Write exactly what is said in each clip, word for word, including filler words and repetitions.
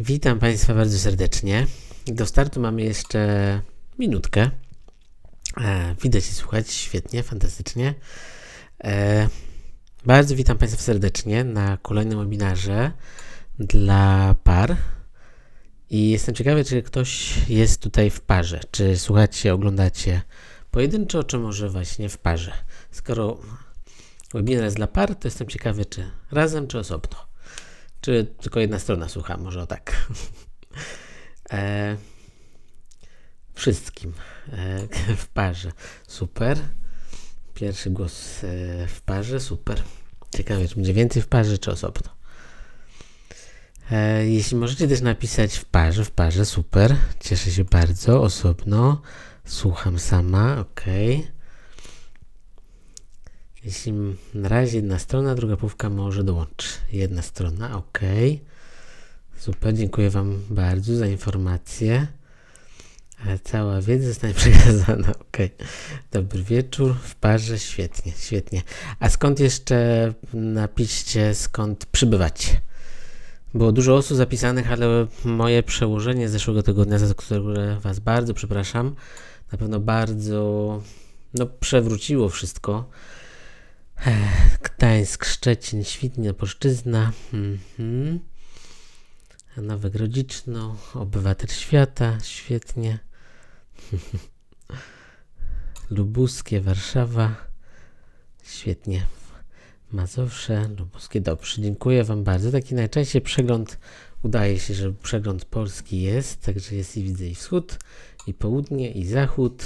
Witam Państwa bardzo serdecznie. Do startu mamy jeszcze minutkę. E, widać i słuchać świetnie, fantastycznie. E, bardzo witam Państwa serdecznie na kolejnym webinarze dla par. I jestem ciekawy, czy ktoś jest tutaj w parze, czy słuchacie, oglądacie pojedynczo, czy może właśnie w parze. Skoro webinar jest dla par, to jestem ciekawy, czy razem, czy osobno. Czy tylko jedna strona słucha, może o tak. E, wszystkim e, w parze. Super. Pierwszy głos e, w parze, super. Ciekawe, czy będzie więcej w parze, czy osobno. E, jeśli możecie też napisać w parze, w parze, super. Cieszę się bardzo, osobno. Słucham sama, ok. Jeśli na razie jedna strona, druga połówka może dołączy. Jedna strona, ok. Super, dziękuję Wam bardzo za informację. Cała wiedza zostanie przekazana, ok. Dobry wieczór, w parze, świetnie, świetnie. A skąd jeszcze, napiszcie, skąd przybywacie. Było dużo osób zapisanych, ale moje przełożenie z zeszłego tygodnia, za które Was bardzo przepraszam, na pewno bardzo, no, przewróciło wszystko. Gdańsk, Szczecin, Świdnia, Polszczyzna, mm-hmm. Nowe Grodziczno, Obywatel Świata, świetnie, Lubuskie, Warszawa, świetnie, Mazowsze, Lubuskie, dobrze, dziękuję Wam bardzo. Taki najczęściej przegląd, udaje się, że przegląd Polski jest, także jest i widzę i wschód, i południe, i zachód,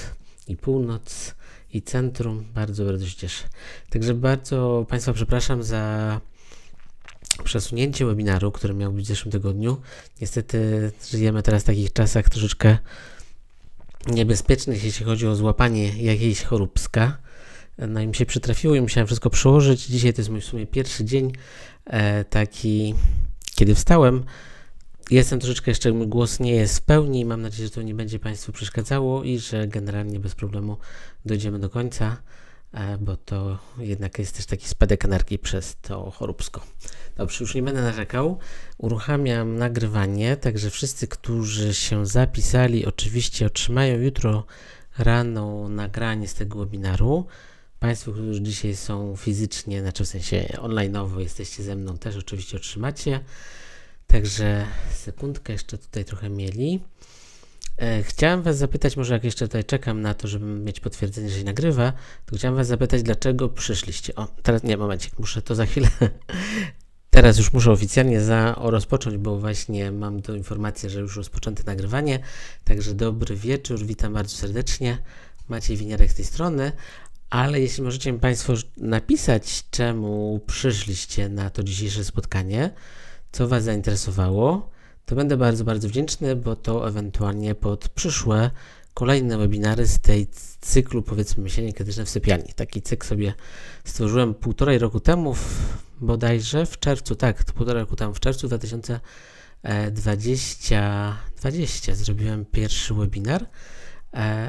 i północ, i centrum. Bardzo, bardzo się cieszę. Także bardzo Państwa przepraszam za przesunięcie webinaru, który miał być w zeszłym tygodniu. Niestety żyjemy teraz w takich czasach troszeczkę niebezpiecznych, jeśli chodzi o złapanie jakiejś choróbska. No i mi się przytrafiło i musiałem wszystko przełożyć. Dzisiaj to jest mój w sumie pierwszy dzień e, taki, kiedy wstałem. Jestem troszeczkę jeszcze, mój głos nie jest w pełni. Mam nadzieję, że to nie będzie Państwu przeszkadzało i że generalnie bez problemu dojdziemy do końca, bo to jednak jest też taki spadek energii przez to choróbsko. Dobrze, już nie będę narzekał. Uruchamiam nagrywanie, także wszyscy, którzy się zapisali, oczywiście otrzymają jutro rano nagranie z tego webinaru. Państwo, którzy dzisiaj są fizycznie, znaczy w sensie online'owo jesteście ze mną, też oczywiście otrzymacie. Także sekundkę jeszcze tutaj trochę mieli. E, chciałem Was zapytać, może jak jeszcze tutaj czekam na to, żeby mieć potwierdzenie, że się nagrywa, to chciałem Was zapytać, dlaczego przyszliście. O, teraz nie, momencik, muszę to za chwilę. Teraz już muszę oficjalnie za, o, rozpocząć, bo właśnie mam tą informację, że już rozpoczęte nagrywanie. Także dobry wieczór, witam bardzo serdecznie. Maciej Winiarek z tej strony. Ale jeśli możecie mi Państwo napisać, czemu przyszliście na to dzisiejsze spotkanie, co Was zainteresowało, to będę bardzo, bardzo wdzięczny, bo to ewentualnie pod przyszłe kolejne webinary z tej cyklu, powiedzmy, myślenie krytyczne w sypialni. Taki cykl sobie stworzyłem półtorej roku temu, w, bodajże w czerwcu, tak, półtora roku temu, w czerwcu dwa tysiące dwudziestego zrobiłem pierwszy webinar,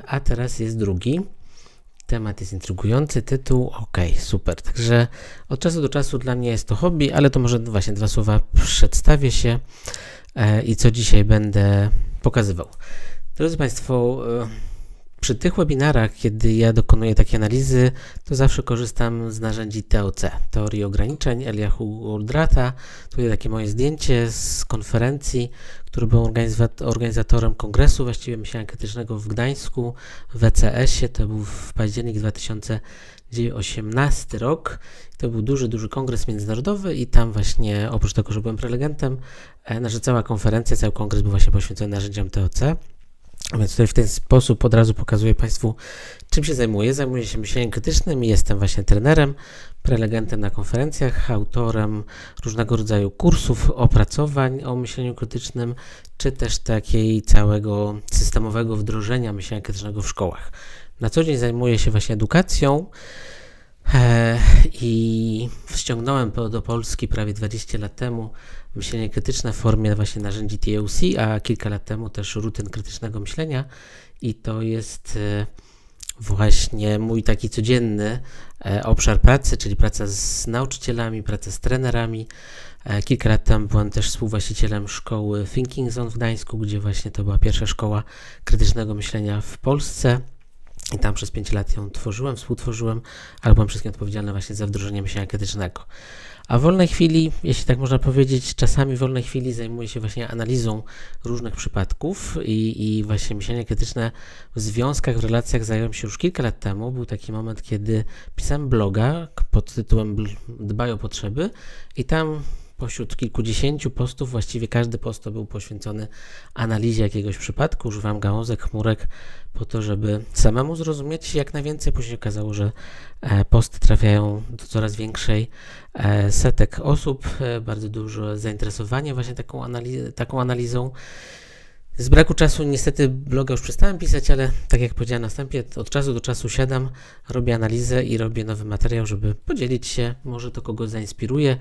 a teraz jest drugi. Temat jest intrygujący, tytuł, ok, super. Także od czasu do czasu dla mnie jest to hobby, ale to może właśnie dwa słowa przedstawię się e, i co dzisiaj będę pokazywał. Drodzy Państwo, e, przy tych webinarach, kiedy ja dokonuję takiej analizy, to zawsze korzystam z narzędzi T O C, Teorii Ograniczeń, Eliyahu Goldrata. Tutaj takie moje zdjęcie z konferencji, który był organizatorem kongresu właściwie myślenia krytycznego w Gdańsku, w E C S-ie. To był w październik dwa tysiące osiemnasty rok. To był duży, duży kongres międzynarodowy i tam właśnie, oprócz tego, że byłem prelegentem, nasza cała konferencja, cały kongres był właśnie poświęcony narzędziom T O C. Więc tutaj w ten sposób od razu pokazuję Państwu, czym się zajmuję. Zajmuję się myśleniem krytycznym i jestem właśnie trenerem, prelegentem na konferencjach, autorem różnego rodzaju kursów, opracowań o myśleniu krytycznym, czy też takiej całego systemowego wdrożenia myślenia krytycznego w szkołach. Na co dzień zajmuję się właśnie edukacją e, i ściągnąłem do Polski prawie dwadzieścia lat temu myślenie krytyczne w formie właśnie narzędzi T O C, a kilka lat temu też rutyn krytycznego myślenia i to jest właśnie mój taki codzienny obszar pracy, czyli praca z nauczycielami, praca z trenerami. Kilka lat temu byłem też współwłaścicielem szkoły Thinking Zone w Gdańsku, gdzie właśnie to była pierwsza szkoła krytycznego myślenia w Polsce. I tam przez pięć lat ją tworzyłem, współtworzyłem, ale byłem wszystkim odpowiedzialny właśnie za wdrożenie myślenia krytycznego. A w wolnej chwili, jeśli tak można powiedzieć, czasami w wolnej chwili zajmuję się właśnie analizą różnych przypadków i, i właśnie myślenie krytyczne w związkach, w relacjach zająłem się już kilka lat temu. Był taki moment, kiedy pisałem bloga pod tytułem Dbaj o potrzeby i tam pośród kilkudziesięciu postów, właściwie każdy post był poświęcony analizie jakiegoś przypadku. Używam gałązek, chmurek po to, żeby samemu zrozumieć jak najwięcej. Później okazało, że posty trafiają do coraz większej setek osób. Bardzo duże zainteresowanie właśnie taką, analiz- taką analizą. Z braku czasu niestety bloga już przestałem pisać, ale tak jak powiedziałem na wstępie, od czasu do czasu siadam, robię analizę i robię nowy materiał, żeby podzielić się, może to kogoś zainspiruje,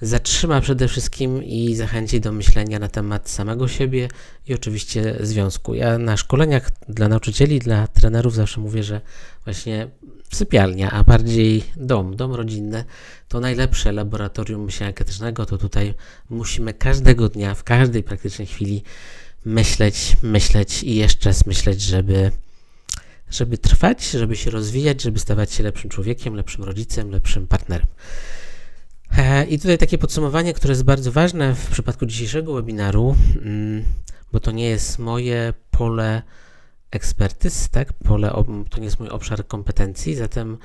zatrzyma przede wszystkim i zachęci do myślenia na temat samego siebie i oczywiście związku. Ja na szkoleniach dla nauczycieli, dla trenerów zawsze mówię, że właśnie sypialnia, a bardziej dom, dom rodzinny to najlepsze laboratorium myślenia krytycznego, to tutaj musimy każdego dnia, w każdej praktycznej chwili myśleć, myśleć i jeszcze raz myśleć, żeby, żeby trwać, żeby się rozwijać, żeby stawać się lepszym człowiekiem, lepszym rodzicem, lepszym partnerem. E, I tutaj takie podsumowanie, które jest bardzo ważne w przypadku dzisiejszego webinaru, mm, bo to nie jest moje pole ekspertyz, tak? Pole, to nie jest mój obszar kompetencji, zatem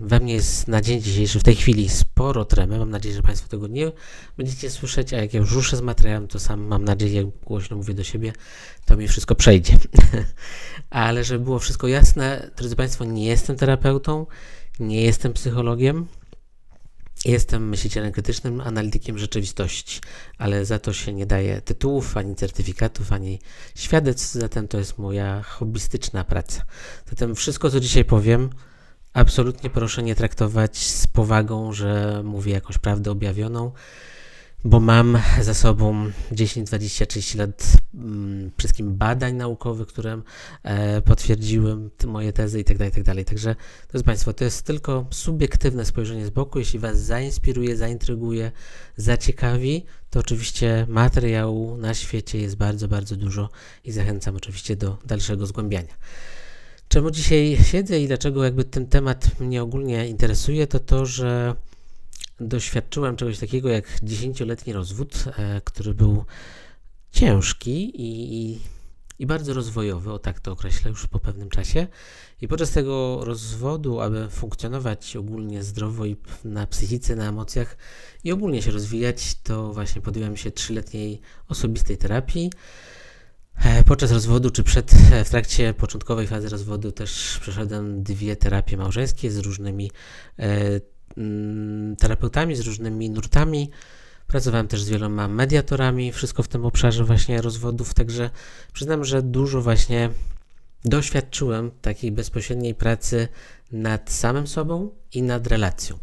we mnie jest na dzień dzisiejszy, w tej chwili sporo tremy, mam nadzieję, że Państwo tego nie będziecie słyszeć, a jak ja już ruszę z materiałem, to sam mam nadzieję, jak głośno mówię do siebie, to mi wszystko przejdzie. Ale żeby było wszystko jasne, drodzy Państwo, nie jestem terapeutą, nie jestem psychologiem, jestem myślicielem krytycznym, analitykiem rzeczywistości, ale za to się nie daje tytułów, ani certyfikatów, ani świadectw, zatem to jest moja hobbystyczna praca. Zatem wszystko, co dzisiaj powiem, absolutnie proszę nie traktować z powagą, że mówię jakąś prawdę objawioną, bo mam za sobą dziesięć, dwadzieścia, trzydzieści lat mm, wszystkim badań naukowych, które e, potwierdziły te moje tezy itd., itd. Także, drodzy Państwo, to jest tylko subiektywne spojrzenie z boku. Jeśli Was zainspiruje, zaintryguje, zaciekawi, to oczywiście materiału na świecie jest bardzo, bardzo dużo i zachęcam oczywiście do dalszego zgłębiania. Czemu dzisiaj siedzę i dlaczego jakby ten temat mnie ogólnie interesuje, to to, że doświadczyłem czegoś takiego jak dziesięcioletni rozwód, e, który był ciężki i, i, i bardzo rozwojowy, o tak to określę już po pewnym czasie. I podczas tego rozwodu, aby funkcjonować ogólnie zdrowo i na psychice, na emocjach i ogólnie się rozwijać, to właśnie podjąłem się trzyletniej osobistej terapii. Podczas rozwodu, czy przed, w trakcie początkowej fazy rozwodu też przeszedłem dwie terapie małżeńskie z różnymi e, terapeutami, z różnymi nurtami. Pracowałem też z wieloma mediatorami, wszystko w tym obszarze właśnie rozwodów, także przyznam, że dużo właśnie doświadczyłem takiej bezpośredniej pracy nad samym sobą i nad relacją.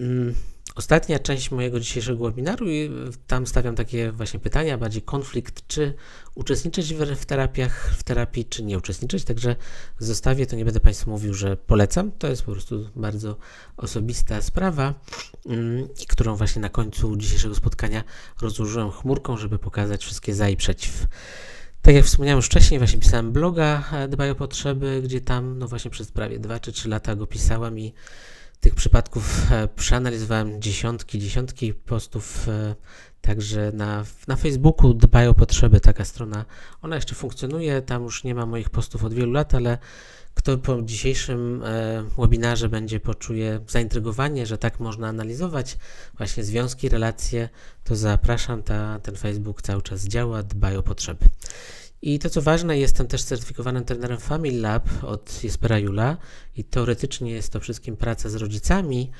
Mm. Ostatnia część mojego dzisiejszego webinaru i tam stawiam takie właśnie pytania, bardziej konflikt, czy uczestniczyć w terapiach, w terapii, czy nie uczestniczyć, także zostawię to, nie będę Państwu mówił, że polecam, to jest po prostu bardzo osobista sprawa, mm, którą właśnie na końcu dzisiejszego spotkania rozłożyłem chmurką, żeby pokazać wszystkie za i przeciw. Tak jak wspomniałem już wcześniej, właśnie pisałem bloga Dbaj o potrzeby, gdzie tam no właśnie przez prawie dwa czy trzy lata go pisałem i tych przypadków e, przeanalizowałem dziesiątki, dziesiątki postów, e, także na, na Facebooku Dbaj o potrzeby, taka strona, ona jeszcze funkcjonuje, tam już nie ma moich postów od wielu lat, ale kto po dzisiejszym e, webinarze będzie poczuje zaintrygowanie, że tak można analizować właśnie związki, relacje, to zapraszam, ta, ten Facebook cały czas działa, Dbaj o potrzeby. I to co ważne, jestem też certyfikowanym trenerem Family Lab od Jespera Jula i teoretycznie jest to wszystkim praca z rodzicami,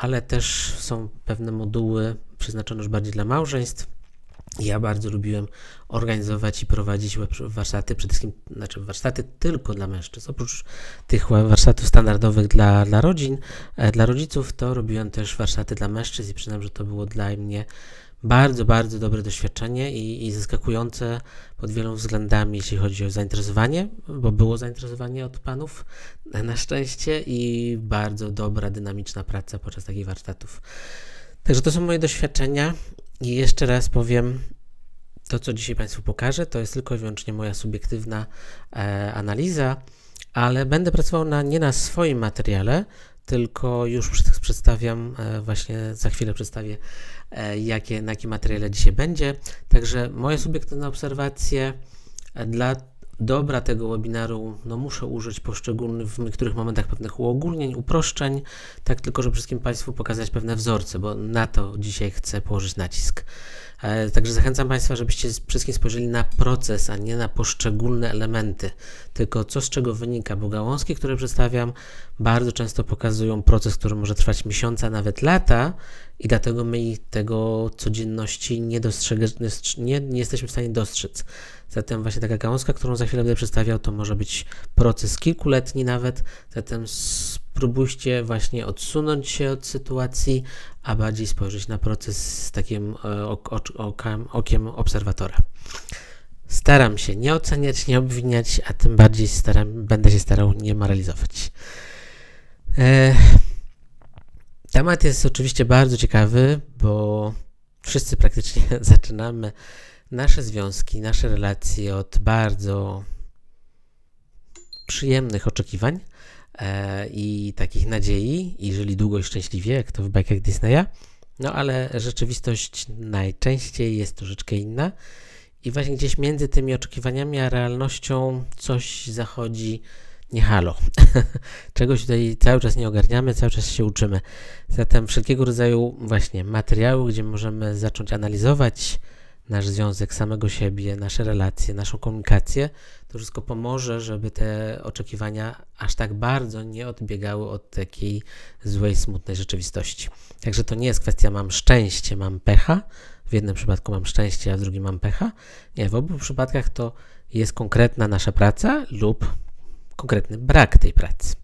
ale też są pewne moduły przeznaczone już bardziej dla małżeństw. Ja bardzo lubiłem organizować i prowadzić warsztaty, przede wszystkim znaczy warsztaty tylko dla mężczyzn. Oprócz tych warsztatów standardowych dla, dla rodzin, dla rodziców, to robiłem też warsztaty dla mężczyzn i przyznam, że to było dla mnie bardzo, bardzo dobre doświadczenie i, i zaskakujące pod wieloma względami, jeśli chodzi o zainteresowanie, bo było zainteresowanie od panów na szczęście i bardzo dobra, dynamiczna praca podczas takich warsztatów. Także to są moje doświadczenia i jeszcze raz powiem, to co dzisiaj Państwu pokażę, to jest tylko i wyłącznie moja subiektywna e, analiza, ale będę pracował na, nie na swoim materiale, tylko już przedstawiam, właśnie za chwilę przedstawię, jakie, na jakim materiale dzisiaj będzie. Także moje subiektywne obserwacje dla dobra tego webinaru, no muszę użyć poszczególnych, w niektórych momentach pewnych uogólnień, uproszczeń, tak tylko, żeby wszystkim Państwu pokazać pewne wzorce, bo na to dzisiaj chcę położyć nacisk. Także zachęcam Państwa, żebyście wszystkim spojrzeli na proces, a nie na poszczególne elementy, tylko co z czego wynika, bo gałązki, które przedstawiam, bardzo często pokazują proces, który może trwać miesiące, a nawet lata i dlatego my tego codzienności nie, nie, nie jesteśmy w stanie dostrzec. Zatem właśnie taka gałązka, którą za chwilę będę przedstawiał, to może być proces kilkuletni nawet, zatem spróbujcie właśnie odsunąć się od sytuacji, a bardziej spojrzeć na proces z takim okiem obserwatora. Staram się nie oceniać, nie obwiniać, a tym bardziej staram, będę się starał nie moralizować. E, temat jest oczywiście bardzo ciekawy, bo wszyscy praktycznie zaczynamy nasze związki, nasze relacje od bardzo przyjemnych oczekiwań e, i takich nadziei, i żyli długo i szczęśliwie, jak to w bajkach Disneya. No ale rzeczywistość najczęściej jest troszeczkę inna i właśnie gdzieś między tymi oczekiwaniami a realnością coś zachodzi nie halo. Czegoś tutaj cały czas nie ogarniamy, cały czas się uczymy. Zatem wszelkiego rodzaju właśnie materiały, gdzie możemy zacząć analizować nasz związek, samego siebie, nasze relacje, naszą komunikację, to wszystko pomoże, żeby te oczekiwania aż tak bardzo nie odbiegały od takiej złej, smutnej rzeczywistości. Także to nie jest kwestia mam szczęście, mam pecha. W jednym przypadku mam szczęście, a w drugim mam pecha. Nie, w obu przypadkach to jest konkretna nasza praca lub konkretny brak tej pracy.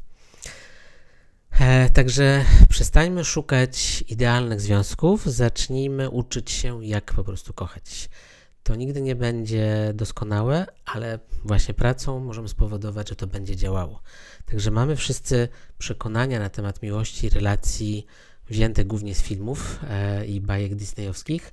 E, także przestańmy szukać idealnych związków, zacznijmy uczyć się, jak po prostu kochać. To nigdy nie będzie doskonałe, ale właśnie pracą możemy spowodować, że to będzie działało. Także mamy wszyscy przekonania na temat miłości, relacji, wzięte głównie z filmów e, i bajek disneyowskich.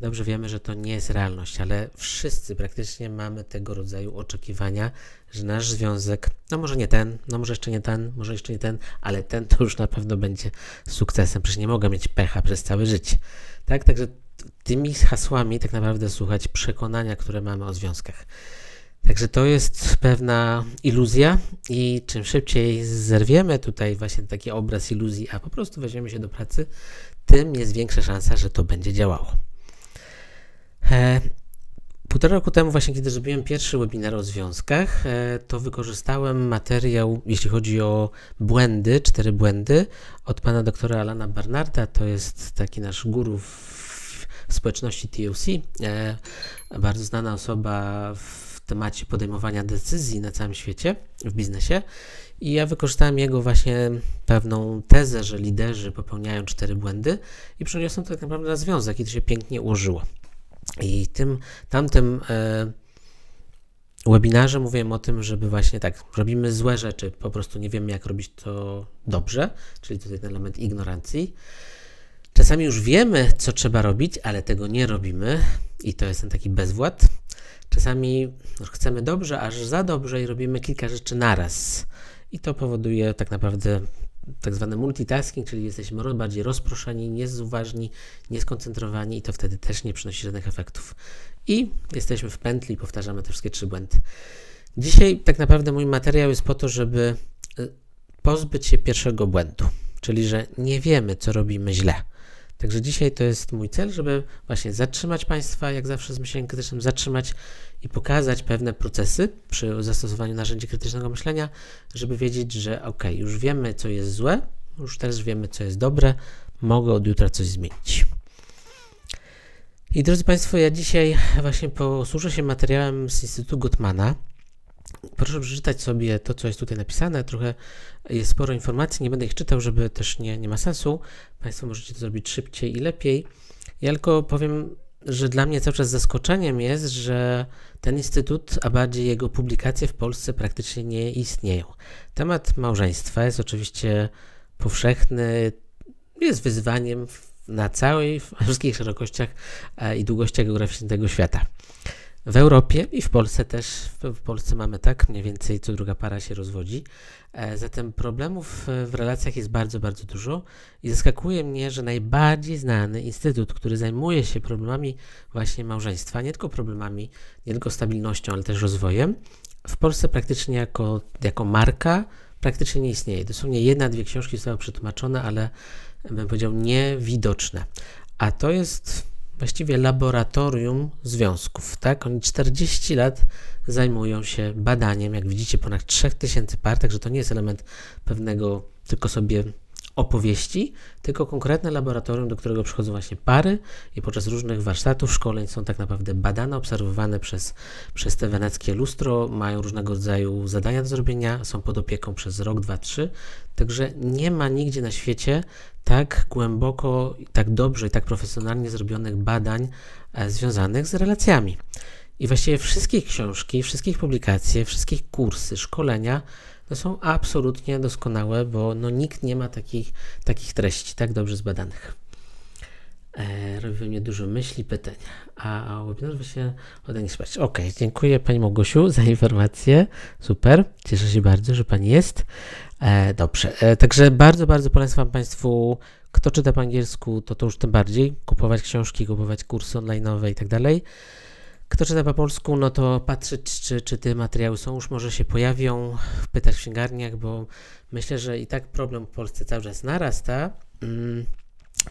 Dobrze wiemy, że to nie jest realność, ale wszyscy praktycznie mamy tego rodzaju oczekiwania, że nasz związek, no może nie ten, no może jeszcze nie ten, może jeszcze nie ten, ale ten to już na pewno będzie sukcesem, przecież nie mogę mieć pecha przez całe życie. Tak, także tymi hasłami tak naprawdę słuchać przekonania, które mamy o związkach. Także to jest pewna iluzja i czym szybciej zerwiemy tutaj właśnie taki obraz iluzji, a po prostu weźmiemy się do pracy, tym jest większa szansa, że to będzie działało. E, półtora roku temu właśnie, kiedy zrobiłem pierwszy webinar o związkach, e, to wykorzystałem materiał, jeśli chodzi o błędy, cztery błędy, od pana doktora Alana Barnarda, to jest taki nasz guru w, w społeczności T O C, e, bardzo znana osoba w temacie podejmowania decyzji na całym świecie, w biznesie. I ja wykorzystałem jego właśnie pewną tezę, że liderzy popełniają cztery błędy i przeniosłem to tak naprawdę na związek i to się pięknie ułożyło. I tym tamtym e, webinarze mówiłem o tym, żeby właśnie tak, robimy złe rzeczy, po prostu nie wiemy, jak robić to dobrze, czyli tutaj ten element ignorancji. Czasami już wiemy, co trzeba robić, ale tego nie robimy i to jest ten taki bezwład. Czasami chcemy dobrze, aż za dobrze i robimy kilka rzeczy naraz i to powoduje tak naprawdę tak zwany multitasking, czyli jesteśmy bardziej rozproszeni, niezuważni, nieskoncentrowani i to wtedy też nie przynosi żadnych efektów. I jesteśmy w pętli i powtarzamy te wszystkie trzy błędy. Dzisiaj tak naprawdę mój materiał jest po to, żeby pozbyć się pierwszego błędu, czyli że nie wiemy, co robimy źle. Także dzisiaj to jest mój cel, żeby właśnie zatrzymać Państwa, jak zawsze z myśleniem krytycznym, zatrzymać i pokazać pewne procesy przy zastosowaniu narzędzi krytycznego myślenia, żeby wiedzieć, że ok, już wiemy, co jest złe, już też wiemy, co jest dobre, mogę od jutra coś zmienić. I drodzy Państwo, ja dzisiaj właśnie posłużę się materiałem z Instytutu Gottmana. Proszę przeczytać sobie to, co jest tutaj napisane. Trochę jest sporo informacji, nie będę ich czytał, żeby też nie, nie ma sensu. Państwo możecie to zrobić szybciej i lepiej. Ja tylko powiem, że dla mnie cały czas zaskoczeniem jest, że ten instytut, a bardziej jego publikacje w Polsce praktycznie nie istnieją. Temat małżeństwa jest oczywiście powszechny, jest wyzwaniem na całej, w wszystkich szerokościach i długościach geograficznych tego świata. W Europie i w Polsce też, w Polsce mamy tak, mniej więcej co druga para się rozwodzi. Zatem problemów w relacjach jest bardzo, bardzo dużo i zaskakuje mnie, że najbardziej znany instytut, który zajmuje się problemami właśnie małżeństwa, nie tylko problemami, nie tylko stabilnością, ale też rozwojem, w Polsce praktycznie jako, jako marka praktycznie nie istnieje. Dosłownie jedna, dwie książki zostały przetłumaczone, ale bym powiedział niewidoczne. A to jest właściwie laboratorium związków, tak? Oni czterdzieści lat zajmują się badaniem, jak widzicie, ponad trzy tysiące par, także to nie jest element pewnego tylko sobie opowieści, tylko konkretne laboratorium, do którego przychodzą właśnie pary i podczas różnych warsztatów, szkoleń są tak naprawdę badane, obserwowane przez, przez te weneckie lustro, mają różnego rodzaju zadania do zrobienia, są pod opieką przez rok, dwa, trzy, także nie ma nigdzie na świecie tak głęboko, tak dobrze i tak profesjonalnie zrobionych badań e, związanych z relacjami. I właściwie wszystkie książki, wszystkie publikacje, wszystkie kursy, szkolenia no są absolutnie doskonałe, bo no nikt nie ma takich, takich treści tak dobrze zbadanych. E, robi we mnie dużo myśli, pytań. A, a webinar by się ode nich spać. Ok, dziękuję Pani Małgosiu za informację. Super, cieszę się bardzo, że Pani jest. E, dobrze, e, także bardzo, bardzo polecam Państwu, kto czyta po angielsku, to to już tym bardziej, kupować książki, kupować kursy online'owe i tak dalej. Kto czyta po polsku, no to patrzeć, czy, czy te materiały są już, może się pojawią, pytać w księgarniach, bo myślę, że i tak problem w Polsce cały czas narasta. Mm.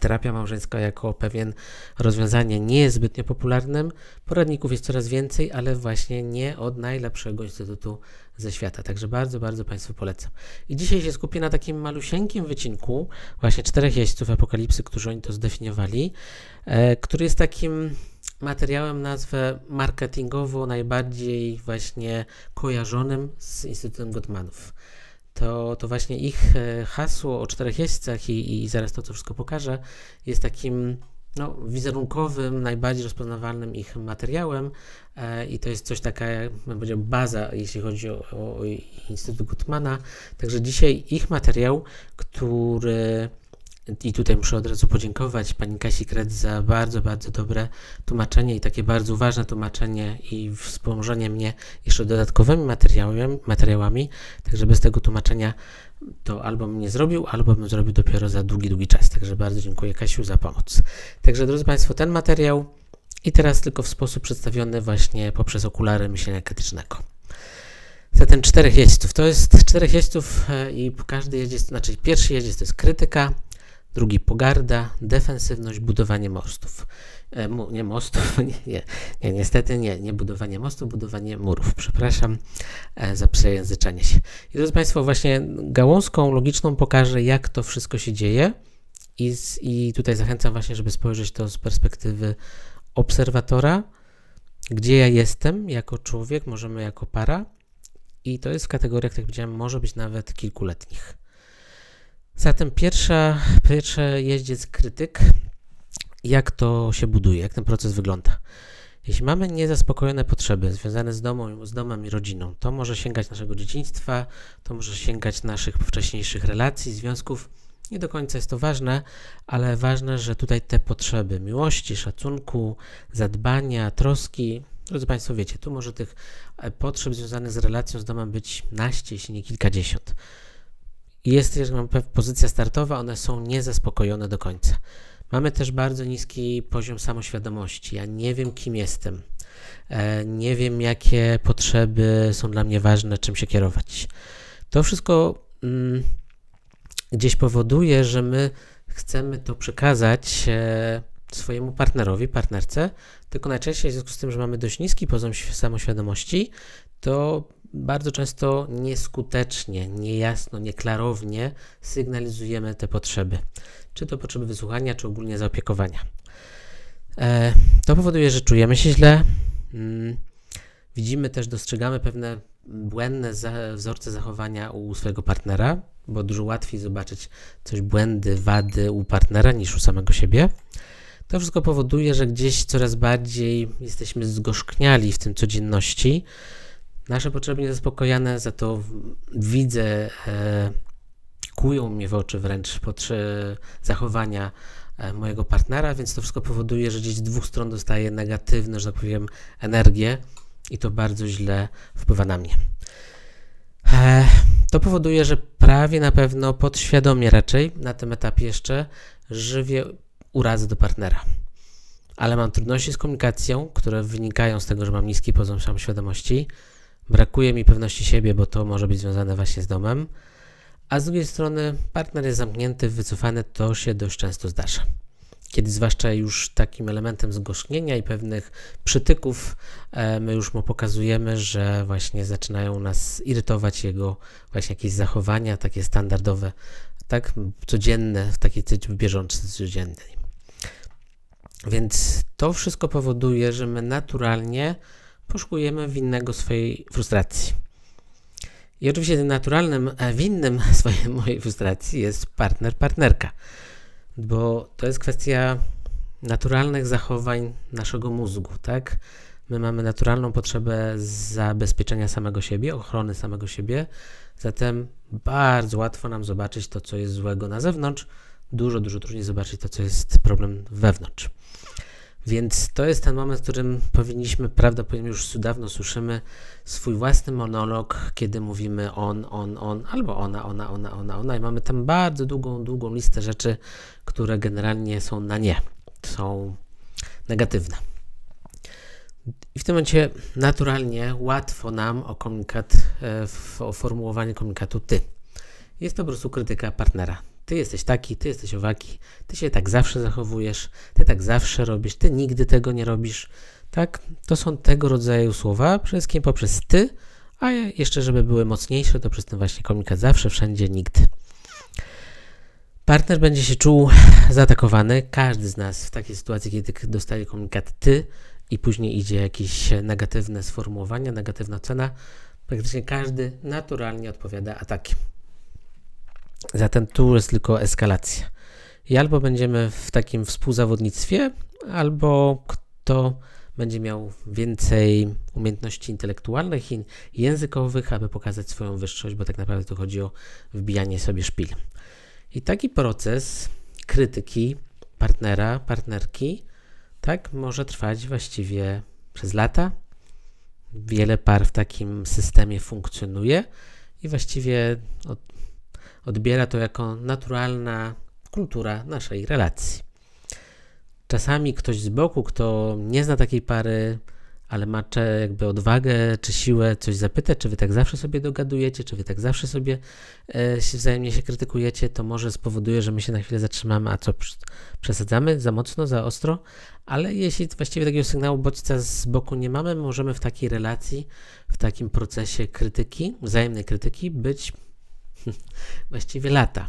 Terapia małżeńska jako pewien rozwiązanie nie jest zbytnio popularnym. Poradników jest coraz więcej, ale właśnie nie od najlepszego instytutu ze świata. Także bardzo, bardzo Państwu polecam. I dzisiaj się skupię na takim malusieńkim wycinku właśnie czterech jeźdźców apokalipsy, którzy oni to zdefiniowali, e, który jest takim materiałem, nazwę marketingowo najbardziej właśnie kojarzonym z Instytutem Gottmanów. To, to właśnie ich hasło o czterech jeźdźcach i, i zaraz to, co wszystko pokażę, jest takim no, wizerunkowym, najbardziej rozpoznawalnym ich materiałem e, i to jest coś taka, bym powiedział, baza, jeśli chodzi o, o Instytut Gottmana. Także dzisiaj ich materiał, który... I tutaj muszę od razu podziękować Pani Kasi Kret za bardzo, bardzo dobre tłumaczenie i takie bardzo ważne tłumaczenie i wspomożenie mnie jeszcze dodatkowymi materiałami, materiałami. Także bez tego tłumaczenia to albo bym nie zrobił, albo bym zrobił dopiero za długi, długi czas. Także bardzo dziękuję Kasiu za pomoc. Także drodzy Państwo, ten materiał i teraz tylko w sposób przedstawiony właśnie poprzez okulary myślenia krytycznego. Zatem czterech jeźdźców. To jest czterech jeźdźców i każdy jeździec, znaczy pierwszy jeździec to jest krytyka, drugi pogarda, defensywność, budowanie mostów. E, mu, nie mostów, nie, nie, nie, niestety nie, nie budowanie mostów, budowanie murów, przepraszam e, za przejęzyczenie się. I drodzy Państwo, właśnie gałązką logiczną pokażę, jak to wszystko się dzieje i, z, i tutaj zachęcam właśnie, żeby spojrzeć to z perspektywy obserwatora, gdzie ja jestem jako człowiek, możemy jako para i to jest w kategoriach, tak jak powiedziałem, może być nawet kilkuletnich. Zatem pierwsza, pierwszy jeździec krytyk, jak to się buduje, jak ten proces wygląda. Jeśli mamy niezaspokojone potrzeby związane z, domu, z domem i rodziną, to może sięgać naszego dzieciństwa, to może sięgać naszych wcześniejszych relacji, związków. Nie do końca jest to ważne, ale ważne, że tutaj te potrzeby miłości, szacunku, zadbania, troski, drodzy Państwo wiecie, tu może tych potrzeb związanych z relacją z domem być naście, jeśli nie kilkadziesiąt. Jest też pozycja startowa, one są niezaspokojone do końca. Mamy też bardzo niski poziom samoświadomości. Ja nie wiem, kim jestem. Nie wiem, jakie potrzeby są dla mnie ważne, czym się kierować. To wszystko mm, gdzieś powoduje, że my chcemy to przekazać e, swojemu partnerowi, partnerce, tylko najczęściej w związku z tym, że mamy dość niski poziom samoświadomości, to bardzo często nieskutecznie, niejasno, nieklarownie sygnalizujemy te potrzeby. Czy to potrzeby wysłuchania, czy ogólnie zaopiekowania. E, to powoduje, że czujemy się źle. Mm, widzimy też, dostrzegamy pewne błędne za, wzorce zachowania u swojego partnera, bo dużo łatwiej zobaczyć coś błędy, wady u partnera niż u samego siebie. To wszystko powoduje, że gdzieś coraz bardziej jesteśmy zgorzkniali w tym codzienności. Nasze potrzeby niezaspokojone, za to widzę, e, kłują mnie w oczy wręcz potrzeby zachowania e, mojego partnera, więc to wszystko powoduje, że gdzieś z dwóch stron dostaję negatywną, że tak powiem, energię i to bardzo źle wpływa na mnie. E, to powoduje, że prawie na pewno podświadomie raczej na tym etapie jeszcze żywię urazę do partnera. Ale mam trudności z komunikacją, które wynikają z tego, że mam niski poziom samoświadomości. Brakuje mi pewności siebie, bo to może być związane właśnie z domem. A z drugiej strony partner jest zamknięty, wycofany, to się dość często zdarza. Kiedy zwłaszcza już takim elementem zgorzknienia i pewnych przytyków e, my już mu pokazujemy, że właśnie zaczynają nas irytować jego właśnie jakieś zachowania, takie standardowe, tak codzienne, w takiej bieżączce codziennej. Więc to wszystko powoduje, że my naturalnie poszukujemy winnego swojej frustracji. I oczywiście tym naturalnym winnym swojej mojej frustracji jest partner, partnerka, bo to jest kwestia naturalnych zachowań naszego mózgu, tak? My mamy naturalną potrzebę zabezpieczenia samego siebie, ochrony samego siebie, zatem bardzo łatwo nam zobaczyć to, co jest złego na zewnątrz, dużo, dużo trudniej zobaczyć to, co jest problem wewnątrz. Więc to jest ten moment, w którym powinniśmy, prawdopodobnie już dawno słyszymy swój własny monolog, kiedy mówimy on, on, on, albo ona, ona, ona, ona, ona i mamy tam bardzo długą, długą listę rzeczy, które generalnie są na nie, są negatywne. I w tym momencie naturalnie łatwo nam o komunikat, o formułowanie komunikatu ty. Jest to po prostu krytyka partnera. Ty jesteś taki, ty jesteś owaki, ty się tak zawsze zachowujesz, ty tak zawsze robisz, ty nigdy tego nie robisz, tak? To są tego rodzaju słowa, przede wszystkim poprzez ty, a jeszcze żeby były mocniejsze, to przez ten właśnie komunikat zawsze, wszędzie, nigdy. Partner będzie się czuł zaatakowany, każdy z nas w takiej sytuacji, kiedy dostaje komunikat ty i później idzie jakieś negatywne sformułowania, negatywna ocena, praktycznie każdy naturalnie odpowiada atakiem. Zatem tu jest tylko eskalacja. I albo będziemy w takim współzawodnictwie, albo kto będzie miał więcej umiejętności intelektualnych i językowych, aby pokazać swoją wyższość, bo tak naprawdę tu chodzi o wbijanie sobie szpil. I taki proces krytyki partnera, partnerki, tak może trwać właściwie przez lata. Wiele par w takim systemie funkcjonuje i właściwie od Odbiera to jako naturalna kultura naszej relacji. Czasami ktoś z boku, kto nie zna takiej pary, ale ma jakby odwagę czy siłę coś zapytać, czy wy tak zawsze sobie dogadujecie, czy wy tak zawsze sobie e, się wzajemnie się krytykujecie, to może spowoduje, że my się na chwilę zatrzymamy, a co, przesadzamy za mocno, za ostro, ale jeśli właściwie takiego sygnału bodźca z boku nie mamy, możemy w takiej relacji, w takim procesie krytyki, wzajemnej krytyki być właściwie lata.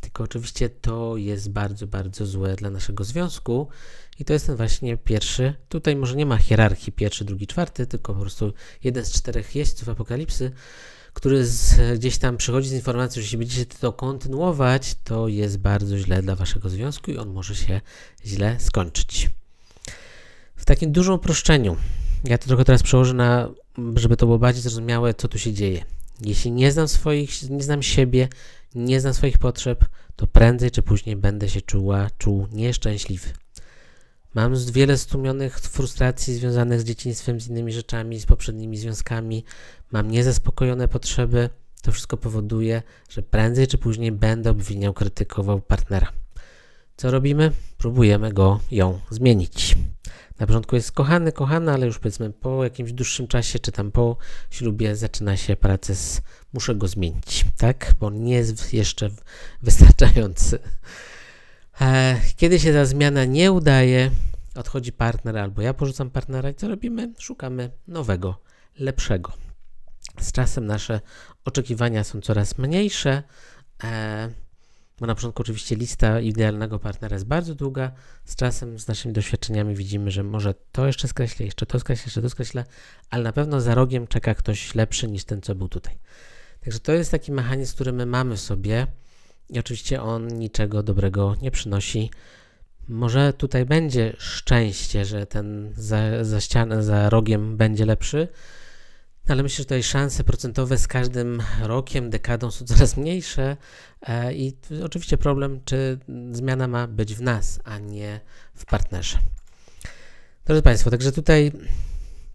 Tylko oczywiście to jest bardzo, bardzo złe dla naszego związku i to jest ten właśnie pierwszy, tutaj może nie ma hierarchii pierwszy, drugi, czwarty, tylko po prostu jeden z czterech jeźdźców apokalipsy, który z, gdzieś tam przychodzi z informacją, że jeśli będziecie to kontynuować, to jest bardzo źle dla waszego związku i on może się źle skończyć. W takim dużym uproszczeniu, ja to trochę teraz przełożę na, żeby to było bardziej zrozumiałe, co tu się dzieje. Jeśli nie znam swoich, nie znam siebie, nie znam swoich potrzeb, to prędzej czy później będę się czuła, czuł nieszczęśliwy. Mam wiele stłumionych frustracji związanych z dzieciństwem, z innymi rzeczami, z poprzednimi związkami. Mam niezaspokojone potrzeby. To wszystko powoduje, że prędzej czy później będę obwiniał, krytykował partnera. Co robimy? Próbujemy go, ją zmienić. Na początku jest kochany, kochana, ale już powiedzmy po jakimś dłuższym czasie, czy tam po ślubie zaczyna się proces, muszę go zmienić, tak? Bo on nie jest jeszcze wystarczający. E, kiedy się ta zmiana nie udaje, odchodzi partner albo ja porzucam partnera i co robimy? Szukamy nowego, lepszego. Z czasem nasze oczekiwania są coraz mniejsze, e, bo na początku oczywiście lista idealnego partnera jest bardzo długa, z czasem, z naszymi doświadczeniami widzimy, że może to jeszcze skreślę, jeszcze to skreślę, jeszcze to skreślę, ale na pewno za rogiem czeka ktoś lepszy niż ten, co był tutaj. Także to jest taki mechanizm, który my mamy w sobie i oczywiście on niczego dobrego nie przynosi. Może tutaj będzie szczęście, że ten za, za ścianę, za rogiem będzie lepszy, ale myślę, że tutaj szanse procentowe z każdym rokiem, dekadą są coraz mniejsze e, i oczywiście problem, czy zmiana ma być w nas, a nie w partnerze. Drodzy Państwo, także tutaj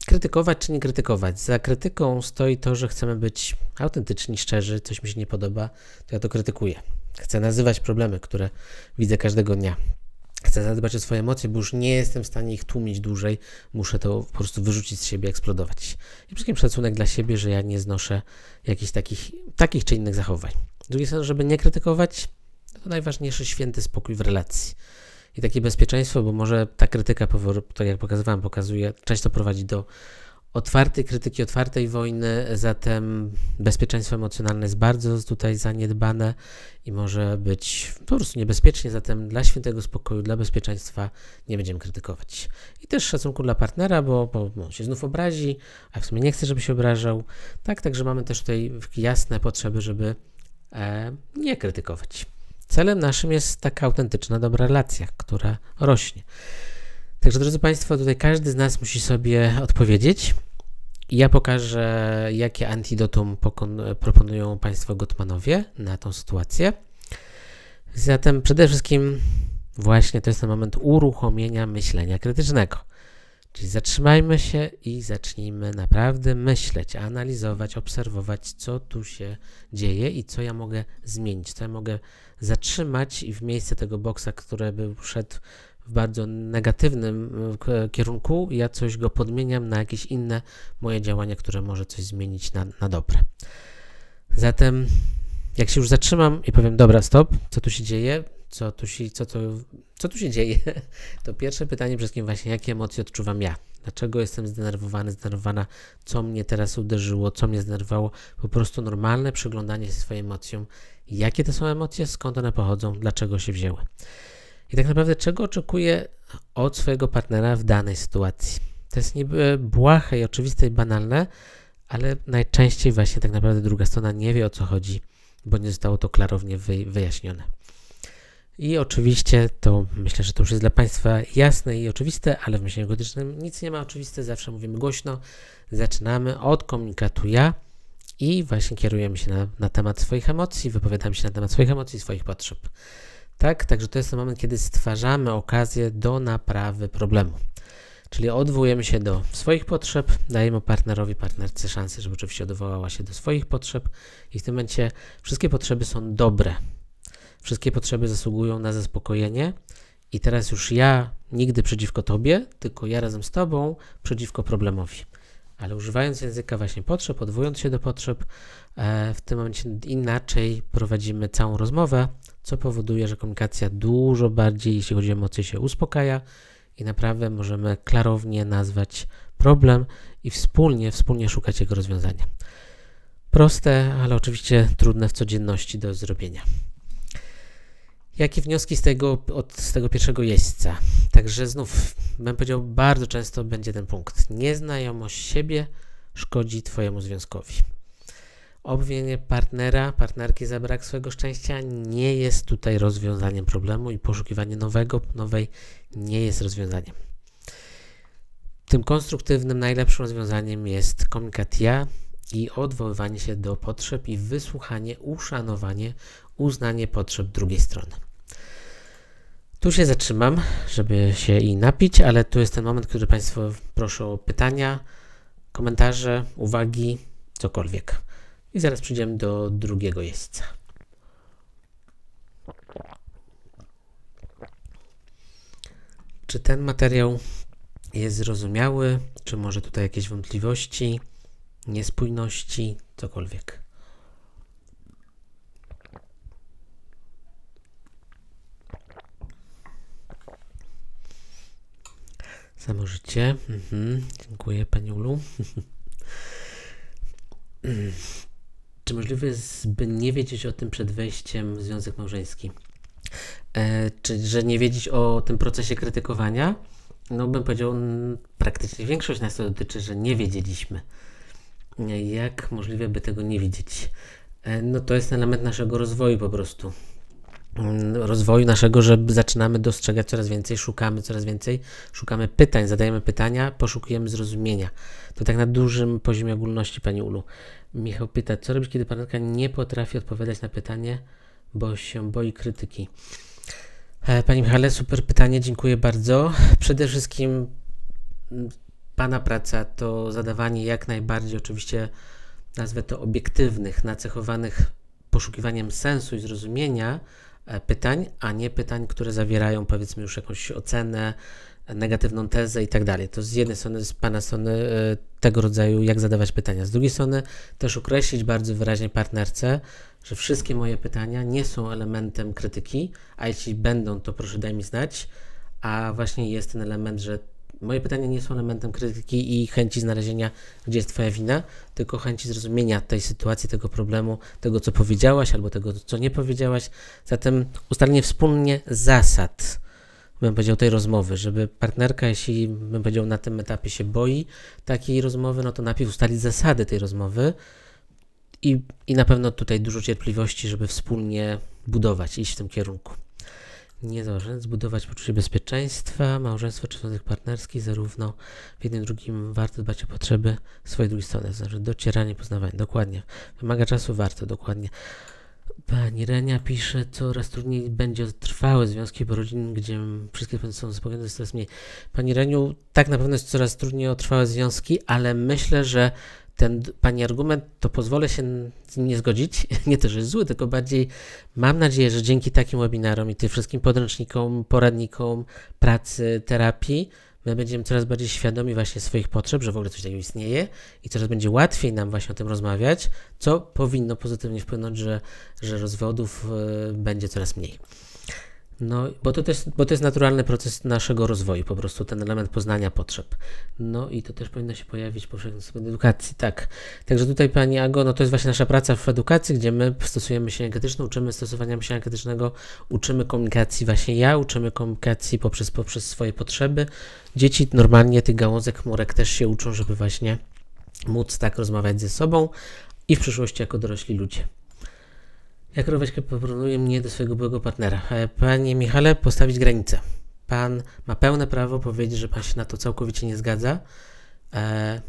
krytykować czy nie krytykować. Za krytyką stoi to, że chcemy być autentyczni, szczerzy, coś mi się nie podoba, to ja to krytykuję. Chcę nazywać problemy, które widzę każdego dnia. Chcę zadbać o swoje emocje, bo już nie jestem w stanie ich tłumić dłużej. Muszę to po prostu wyrzucić z siebie, eksplodować. I przede wszystkim szacunek dla siebie, że ja nie znoszę jakichś takich, takich czy innych zachowań. Z drugiej strony, żeby nie krytykować, to najważniejszy święty spokój w relacji. I takie bezpieczeństwo, bo może ta krytyka, tak jak pokazywałem, pokazuje, często prowadzi do otwartej krytyki, otwartej wojny, zatem bezpieczeństwo emocjonalne jest bardzo tutaj zaniedbane i może być po prostu niebezpiecznie, zatem dla świętego spokoju, dla bezpieczeństwa nie będziemy krytykować. I też szacunku dla partnera, bo, bo on się znów obrazi, a w sumie nie chce, żeby się obrażał. Tak, także mamy też tutaj jasne potrzeby, żeby e, nie krytykować. Celem naszym jest taka autentyczna, dobra relacja, która rośnie. Także, drodzy Państwo, tutaj każdy z nas musi sobie odpowiedzieć. Ja pokażę, jakie antidotum proponują Państwo Gottmanowie na tą sytuację. Zatem przede wszystkim właśnie to jest ten moment uruchomienia myślenia krytycznego. Czyli zatrzymajmy się i zacznijmy naprawdę myśleć, analizować, obserwować, co tu się dzieje i co ja mogę zmienić, co ja mogę zatrzymać i w miejsce tego boksa, który był szedł w bardzo negatywnym kierunku, ja coś go podmieniam na jakieś inne moje działania, które może coś zmienić na, na dobre. Zatem jak się już zatrzymam i powiem, dobra, stop, co tu się dzieje, co tu się, co, co, co tu się dzieje, to pierwsze pytanie przede wszystkim właśnie, jakie emocje odczuwam ja? Dlaczego jestem zdenerwowany, zdenerwowana, co mnie teraz uderzyło, co mnie zdenerwowało? Po prostu normalne przyglądanie się swoim emocjom. Jakie to są emocje, skąd one pochodzą, dlaczego się wzięły? I tak naprawdę czego oczekuję od swojego partnera w danej sytuacji? To jest niby błahe i oczywiste i banalne, ale najczęściej właśnie tak naprawdę druga strona nie wie, o co chodzi, bo nie zostało to klarownie wyjaśnione. I oczywiście to myślę, że to już jest dla Państwa jasne i oczywiste, ale w myśleniu krytycznym nic nie ma oczywiste, zawsze mówimy głośno, zaczynamy od komunikatu ja i właśnie kierujemy się na, na temat swoich emocji, wypowiadamy się na temat swoich emocji, swoich potrzeb. Tak, także to jest ten moment, kiedy stwarzamy okazję do naprawy problemu. Czyli odwołujemy się do swoich potrzeb, dajemy partnerowi, partnerce szansę, żeby oczywiście odwołała się do swoich potrzeb i w tym momencie wszystkie potrzeby są dobre. Wszystkie potrzeby zasługują na zaspokojenie i teraz już ja nigdy przeciwko Tobie, tylko ja razem z Tobą przeciwko problemowi. Ale używając języka właśnie potrzeb, odwołując się do potrzeb, e, w tym momencie inaczej prowadzimy całą rozmowę, co powoduje, że komunikacja dużo bardziej, jeśli chodzi o emocje, się uspokaja i naprawdę możemy klarownie nazwać problem i wspólnie, wspólnie szukać jego rozwiązania. Proste, ale oczywiście trudne w codzienności do zrobienia. Jakie wnioski z tego, od, z tego pierwszego jeźdźca? Także znów, bym powiedział, bardzo często będzie ten punkt. Nieznajomość siebie szkodzi Twojemu związkowi. Obwinienie partnera, partnerki za brak swojego szczęścia nie jest tutaj rozwiązaniem problemu i poszukiwanie nowego, nowej nie jest rozwiązaniem. Tym konstruktywnym, najlepszym rozwiązaniem jest komunikat ja i odwoływanie się do potrzeb i wysłuchanie, uszanowanie, uznanie potrzeb drugiej strony. Tu się zatrzymam, żeby się i napić, ale tu jest ten moment, który Państwo proszę o pytania, komentarze, uwagi, cokolwiek. I zaraz przejdziemy do drugiego jeźdźca. Czy ten materiał jest zrozumiały? Czy może tutaj jakieś wątpliwości, niespójności, cokolwiek? Samo życie. Mhm. Dziękuję, Pani Ulu. Czy możliwe jest, by nie wiedzieć o tym przed wejściem w związek małżeński? E, czy że nie wiedzieć o tym procesie krytykowania? No bym powiedział, praktycznie większość nas to dotyczy, że nie wiedzieliśmy. Jak możliwe, by tego nie wiedzieć? E, no to jest element naszego rozwoju po prostu. rozwoju naszego, że zaczynamy dostrzegać coraz więcej, szukamy coraz więcej, szukamy pytań, zadajemy pytania, poszukujemy zrozumienia. To tak na dużym poziomie ogólności, Pani Ulu. Michał pyta, co robić, kiedy partnerka nie potrafi odpowiadać na pytanie, bo się boi krytyki? Pani Michale, super pytanie, dziękuję bardzo. Przede wszystkim Pana praca to zadawanie jak najbardziej, oczywiście nazwę to obiektywnych, nacechowanych poszukiwaniem sensu i zrozumienia pytań, a nie pytań, które zawierają powiedzmy już jakąś ocenę, negatywną tezę i tak dalej. To z jednej strony, z Pana strony tego rodzaju, jak zadawać pytania. Z drugiej strony też określić bardzo wyraźnie partnerce, że wszystkie moje pytania nie są elementem krytyki, a jeśli będą, to proszę daj mi znać, a właśnie jest ten element, że moje pytania nie są elementem krytyki i chęci znalezienia, gdzie jest Twoja wina, tylko chęci zrozumienia tej sytuacji, tego problemu, tego, co powiedziałaś albo tego, co nie powiedziałaś. Zatem ustalenie wspólnie zasad, bym powiedział, tej rozmowy, żeby partnerka, jeśli, bym powiedział, na tym etapie się boi takiej rozmowy, no to najpierw ustalić zasady tej rozmowy i, i na pewno tutaj dużo cierpliwości, żeby wspólnie budować, iść w tym kierunku. Nie założenie, zbudować poczucie bezpieczeństwa, małżeństwo czy związek partnerski, zarówno w jednym, drugim warto dbać o potrzeby swojej drugiej strony, to znaczy docieranie, poznawanie, dokładnie, wymaga czasu, warto, dokładnie. Pani Renia pisze, coraz trudniej będzie trwałe związki po rodzin, gdzie wszystkie są spokojne, jest coraz mniej. Pani Reniu, tak na pewno jest coraz trudniej o trwałe związki, ale myślę, że ten Pani argument, to pozwolę się nie zgodzić, nie to, że jest zły, tylko bardziej mam nadzieję, że dzięki takim webinarom i tym wszystkim podręcznikom, poradnikom, pracy, terapii, my będziemy coraz bardziej świadomi właśnie swoich potrzeb, że w ogóle coś takiego istnieje i coraz będzie łatwiej nam właśnie o tym rozmawiać, co powinno pozytywnie wpłynąć, że, że rozwodów y, będzie coraz mniej. No, bo to, też, bo to jest naturalny proces naszego rozwoju, po prostu ten element poznania potrzeb. No i to też powinno się pojawić w powszechnej edukacji, tak. Także tutaj Pani Ago, no to jest właśnie nasza praca w edukacji, gdzie my stosujemy się enketyczną, uczymy stosowania myślenia enketycznego, uczymy komunikacji właśnie ja, uczymy komunikacji poprzez, poprzez swoje potrzeby. Dzieci normalnie tych gałązek, chmurek też się uczą, żeby właśnie móc tak rozmawiać ze sobą i w przyszłości jako dorośli ludzie. Jak roweśka porównuje mnie do swojego byłego partnera? Panie Michale, postawić granicę. Pan ma pełne prawo powiedzieć, że pan się na to całkowicie nie zgadza. E,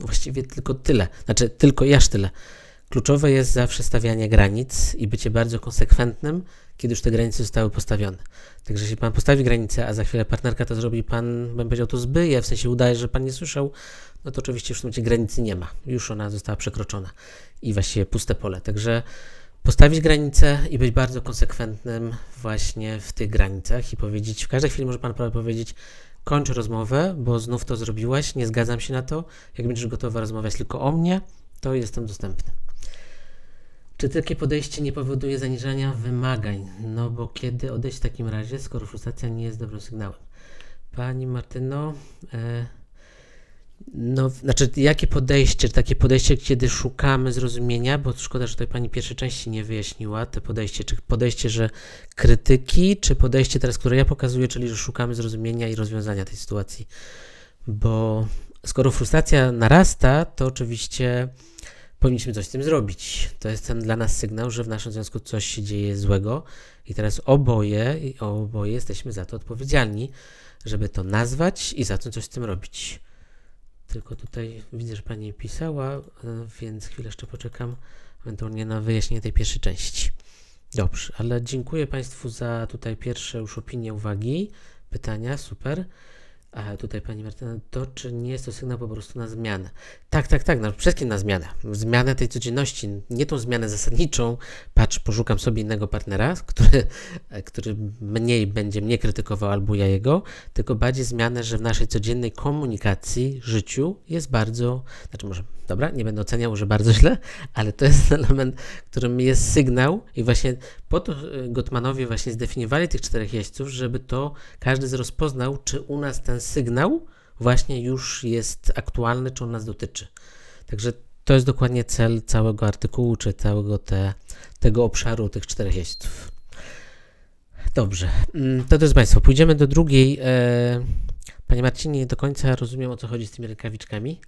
właściwie tylko tyle. Znaczy, tylko i aż tyle. Kluczowe jest zawsze stawianie granic i bycie bardzo konsekwentnym, kiedy już te granice zostały postawione. Także jeśli pan postawi granicę, a za chwilę partnerka to zrobi, pan, bym powiedział, to zbyje, w sensie udaje, że pan nie słyszał, no to oczywiście już w tym momencie granicy nie ma. Już ona została przekroczona i właściwie puste pole. Także postawić granicę i być bardzo konsekwentnym właśnie w tych granicach i powiedzieć, w każdej chwili może Pan prawie powiedzieć, kończę rozmowę, bo znów to zrobiłaś, nie zgadzam się na to, jak będziesz gotowa rozmawiać tylko o mnie, to jestem dostępny. Czy takie podejście nie powoduje zaniżania wymagań? No bo kiedy odejść w takim razie, skoro frustracja nie jest dobrym sygnałem? Pani Martyno, e No, znaczy, jakie podejście? Takie podejście, kiedy szukamy zrozumienia, bo szkoda, że tutaj Pani pierwszej części nie wyjaśniła te podejście, czy podejście, że krytyki, czy podejście teraz, które ja pokazuję, czyli że szukamy zrozumienia i rozwiązania tej sytuacji. Bo skoro frustracja narasta, to oczywiście powinniśmy coś z tym zrobić. To jest ten dla nas sygnał, że w naszym związku coś się dzieje złego i teraz oboje, oboje jesteśmy za to odpowiedzialni, żeby to nazwać i zacząć coś z tym robić. Tylko tutaj widzę, że Pani pisała, więc chwilę jeszcze poczekam ewentualnie na wyjaśnienie tej pierwszej części. Dobrze, ale dziękuję Państwu za tutaj pierwsze już opinie, uwagi, pytania, super. A tutaj Pani Martyna, to czy nie jest to sygnał po prostu na zmianę? Tak, tak, tak, no, przede wszystkim na zmianę. Zmianę tej codzienności, nie tą zmianę zasadniczą, patrz, poszukam sobie innego partnera, który, który mniej będzie mnie krytykował albo ja jego, tylko bardziej zmianę, że w naszej codziennej komunikacji, życiu jest bardzo, znaczy może, dobra, nie będę oceniał, że bardzo źle, ale to jest element, którym jest sygnał i właśnie po to Gottmanowie właśnie zdefiniowali tych czterech jeźdźców, żeby to każdy z rozpoznał, czy u nas ten sygnał właśnie już jest aktualny, czy on nas dotyczy. Także to jest dokładnie cel całego artykułu, czy całego te, tego obszaru tych czterech jeźdźców. Dobrze, to drodzy Państwo, pójdziemy do drugiej. Panie Marcinie, nie do końca rozumiem, o co chodzi z tymi rękawiczkami.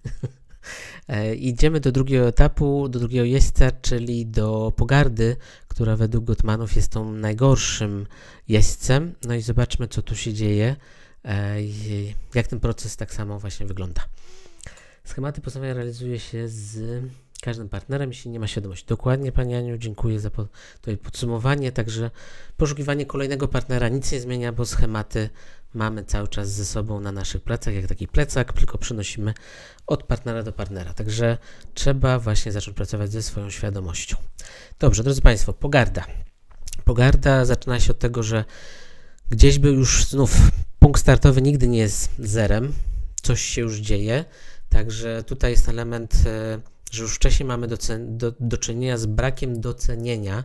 Idziemy do drugiego etapu, do drugiego jeźdźca, czyli do pogardy, która według Gottmanów jest tą najgorszym jeźdźcem. No i zobaczmy, co tu się dzieje, jak ten proces tak samo właśnie wygląda. Schematy postępowania realizuje się z każdym partnerem, jeśli nie ma świadomości. Dokładnie, Pani Aniu, dziękuję za to podsumowanie. Także poszukiwanie kolejnego partnera nic nie zmienia, bo schematy mamy cały czas ze sobą na naszych plecach, jak taki plecak, tylko przenosimy od partnera do partnera. Także trzeba właśnie zacząć pracować ze swoją świadomością. Dobrze, drodzy Państwo, pogarda. Pogarda zaczyna się od tego, że gdzieś był już znów punkt startowy, nigdy nie jest zerem, coś się już dzieje, także tutaj jest element, że już wcześniej mamy do, do, do czynienia z brakiem docenienia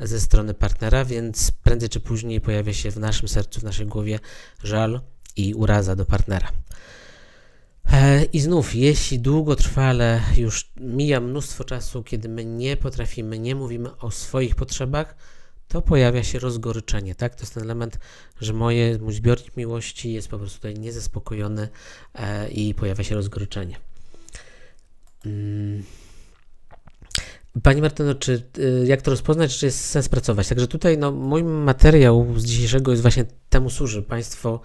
ze strony partnera, więc prędzej czy później pojawia się w naszym sercu, w naszej głowie żal i uraza do partnera. E, I znów, jeśli długotrwale już mija mnóstwo czasu, kiedy my nie potrafimy, nie mówimy o swoich potrzebach, to pojawia się rozgoryczenie, tak? To jest ten element, że moje, mój zbiornik miłości jest po prostu tutaj niezaspokojony e, i pojawia się rozgoryczenie. Pani Martyno, czy, jak to rozpoznać, czy jest sens pracować? Także tutaj no, mój materiał z dzisiejszego jest właśnie temu służy. Państwo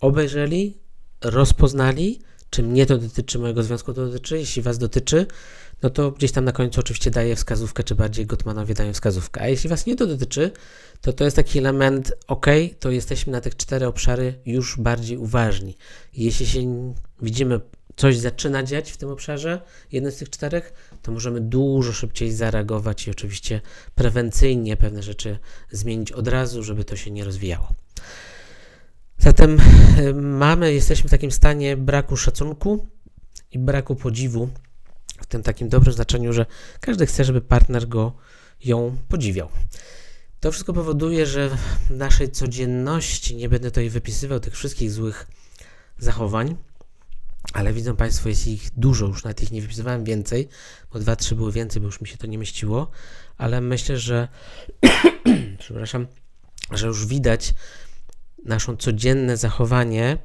obejrzeli, rozpoznali, czy mnie to dotyczy, mojego związku to dotyczy. Jeśli Was dotyczy, no to gdzieś tam na końcu oczywiście daję wskazówkę, czy bardziej Gottmanowie dają wskazówkę. A jeśli Was nie to dotyczy, to to jest taki element, ok, to jesteśmy na tych cztery obszary już bardziej uważni. Jeśli się widzimy, coś zaczyna dziać w tym obszarze, jeden z tych czterech, to możemy dużo szybciej zareagować i oczywiście prewencyjnie pewne rzeczy zmienić od razu, żeby to się nie rozwijało. Zatem mamy, jesteśmy w takim stanie braku szacunku i braku podziwu, w tym takim dobrym znaczeniu, że każdy chce, żeby partner go, ją podziwiał. To wszystko powoduje, że w naszej codzienności, nie będę tutaj wypisywał tych wszystkich złych zachowań, ale widzą Państwo, jest ich dużo, już nawet ich nie wypisywałem więcej, bo dwa, trzy były więcej, bo już mi się to nie mieściło, ale myślę, że przepraszam, że już widać naszą codzienne zachowanie,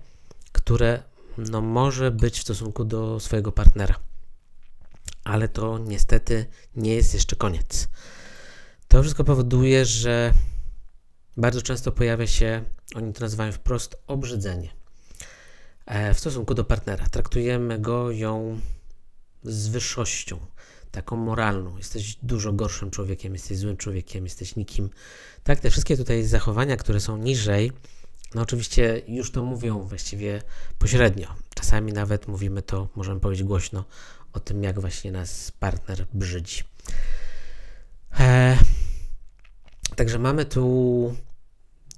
które no, może być w stosunku do swojego partnera. Ale to niestety nie jest jeszcze koniec. To wszystko powoduje, że bardzo często pojawia się, oni to nazywają wprost, obrzydzenie w stosunku do partnera. Traktujemy go, ją z wyższością, taką moralną. Jesteś dużo gorszym człowiekiem, jesteś złym człowiekiem, jesteś nikim. Tak, te wszystkie tutaj zachowania, które są niżej, no oczywiście już to mówią właściwie pośrednio. Czasami nawet mówimy to, możemy powiedzieć głośno, o tym, jak właśnie nas partner brzydzi. Eee, także mamy tu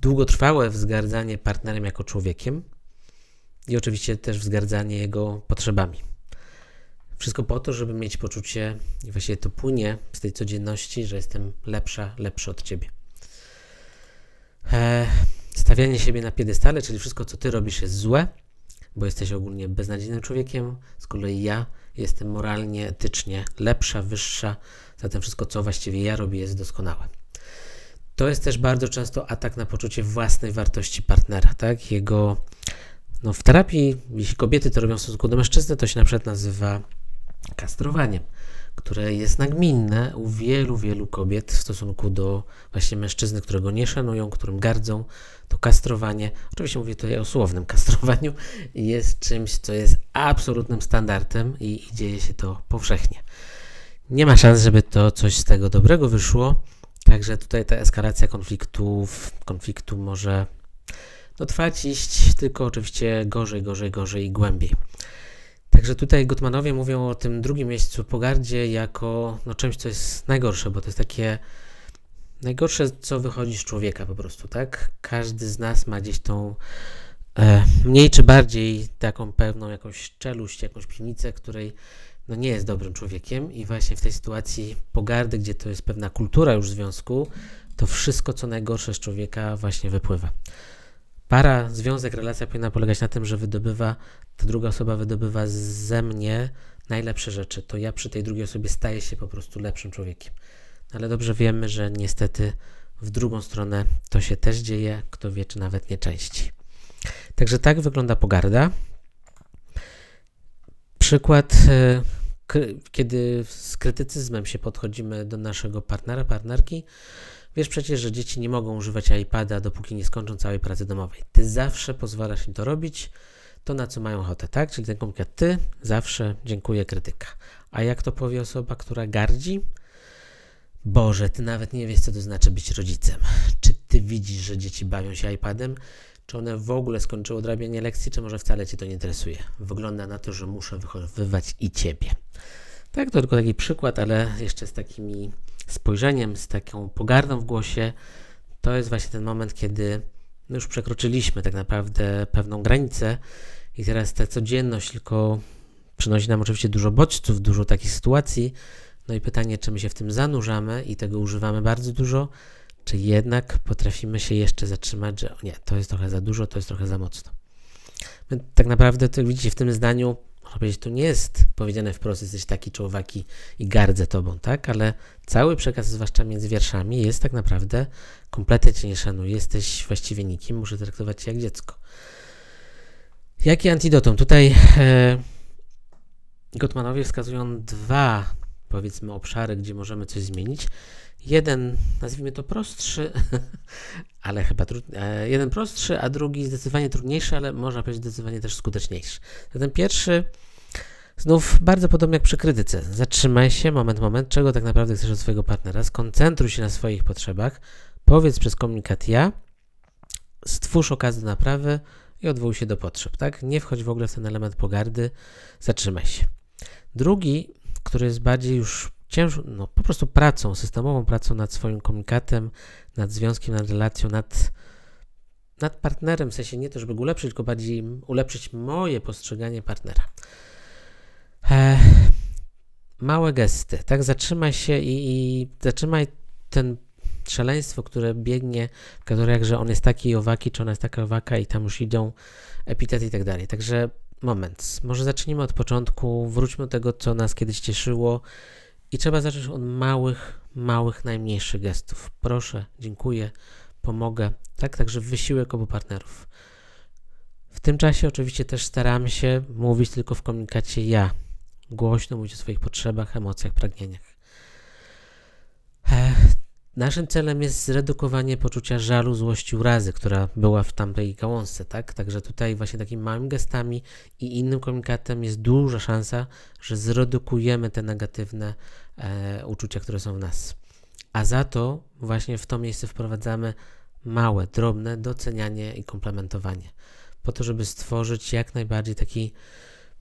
długotrwałe wzgardzanie partnerem jako człowiekiem, i oczywiście też wzgardzanie jego potrzebami. Wszystko po to, żeby mieć poczucie, i właściwie to płynie z tej codzienności, że jestem lepsza, lepszy od Ciebie. E, stawianie siebie na piedestale, czyli wszystko, co Ty robisz, jest złe, bo jesteś ogólnie beznadziejnym człowiekiem, z kolei ja jestem moralnie, etycznie lepsza, wyższa, zatem wszystko, co właściwie ja robię, jest doskonałe. To jest też bardzo często atak na poczucie własnej wartości partnera, tak? Jego... No w terapii, jeśli kobiety to robią w stosunku do mężczyzny, to się na przykład nazywa kastrowaniem, które jest nagminne u wielu, wielu kobiet w stosunku do właśnie mężczyzny, którego nie szanują, którym gardzą. To kastrowanie, oczywiście mówię tutaj o słownym kastrowaniu, jest czymś, co jest absolutnym standardem i, i dzieje się to powszechnie. Nie ma szans, żeby to coś z tego dobrego wyszło, także tutaj ta eskalacja konfliktów, konfliktu może... No trwać, iść, tylko oczywiście gorzej, gorzej, gorzej i głębiej. Także tutaj Gottmanowie mówią o tym drugim miejscu pogardzie jako no, czymś, co jest najgorsze, bo to jest takie najgorsze, co wychodzi z człowieka po prostu, tak? Każdy z nas ma gdzieś tą e, mniej czy bardziej taką pewną jakąś czeluść, jakąś piwnicę, której no, nie jest dobrym człowiekiem i właśnie w tej sytuacji pogardy, gdzie to jest pewna kultura już w związku, to wszystko, co najgorsze z człowieka właśnie wypływa. Para, związek, relacja powinna polegać na tym, że wydobywa, ta druga osoba wydobywa ze mnie najlepsze rzeczy. To ja przy tej drugiej osobie staję się po prostu lepszym człowiekiem. Ale dobrze wiemy, że niestety w drugą stronę to się też dzieje, kto wie, czy nawet nie częściej. Także tak wygląda pogarda. przykład, kiedy z krytycyzmem się podchodzimy do naszego partnera, partnerki, wiesz przecież, że dzieci nie mogą używać iPada, dopóki nie skończą całej pracy domowej. Ty zawsze pozwalasz im to robić, to na co mają ochotę, tak? Czyli ten komunikat, ty zawsze dziękuję, krytyka. A jak to powie osoba, która gardzi? Boże, ty nawet nie wiesz, co to znaczy być rodzicem. Czy ty widzisz, że dzieci bawią się iPadem? Czy one w ogóle skończyły odrabianie lekcji, czy może wcale cię to nie interesuje? Wygląda na to, że muszę wychowywać i ciebie. Tak, to tylko taki przykład, ale jeszcze z takimi spojrzeniem, z taką pogardą w głosie, to jest właśnie ten moment, kiedy my już przekroczyliśmy tak naprawdę pewną granicę i teraz ta codzienność tylko przynosi nam oczywiście dużo bodźców, dużo takich sytuacji. No i pytanie, czy my się w tym zanurzamy i tego używamy bardzo dużo, czy jednak potrafimy się jeszcze zatrzymać, że nie, to jest trochę za dużo, to jest trochę za mocno. My, tak naprawdę, to widzicie, w tym zdaniu, można powiedzieć, to nie jest powiedziane wprost, jesteś taki czy owaki i gardzę tobą, tak? Ale cały przekaz, zwłaszcza między wierszami, jest tak naprawdę kompletnie cię nie szanuję, jesteś właściwie nikim, muszę traktować cię jak dziecko. Jakie antidotum? Tutaj e, Gottmanowie wskazują dwa, powiedzmy, obszary, gdzie możemy coś zmienić. Jeden, nazwijmy to prostszy, ale chyba trudny, jeden prostszy, a drugi zdecydowanie trudniejszy, ale można powiedzieć zdecydowanie też skuteczniejszy. Zatem pierwszy, znów bardzo podobnie jak przy krytyce. Zatrzymaj się, moment, moment, czego tak naprawdę chcesz od swojego partnera, skoncentruj się na swoich potrzebach, powiedz przez komunikat ja, stwórz okazję do naprawy i odwołuj się do potrzeb, tak? Nie wchodź w ogóle w ten element pogardy, zatrzymaj się. Drugi, który jest bardziej już ciężką, no po prostu pracą, systemową pracą nad swoim komunikatem, nad związkiem, nad relacją, nad, nad partnerem, w sensie nie to, żeby go ulepszyć, tylko bardziej ulepszyć moje postrzeganie partnera. E, małe gesty, tak? Zatrzymaj się i, i zatrzymaj ten szaleństwo, które biegnie w kategoriach, że on jest taki i owaki, czy ona jest taka owaka i tam już idą epitety i tak dalej. Także moment, może zacznijmy od początku, wróćmy do tego, co nas kiedyś cieszyło i trzeba zacząć od małych, małych, najmniejszych gestów. Proszę, dziękuję, pomogę, tak? Także wysiłek obu partnerów. W tym czasie oczywiście też staramy się mówić tylko w komunikacie ja. Głośno mówić o swoich potrzebach, emocjach, pragnieniach. Ech, naszym celem jest zredukowanie poczucia żalu, złości, urazy, która była w tamtej gałązce, tak? Także tutaj właśnie takimi małymi gestami i innym komunikatem jest duża szansa, że zredukujemy te negatywne e, uczucia, które są w nas. A za to właśnie w to miejsce wprowadzamy małe, drobne docenianie i komplementowanie. Po to, żeby stworzyć jak najbardziej taki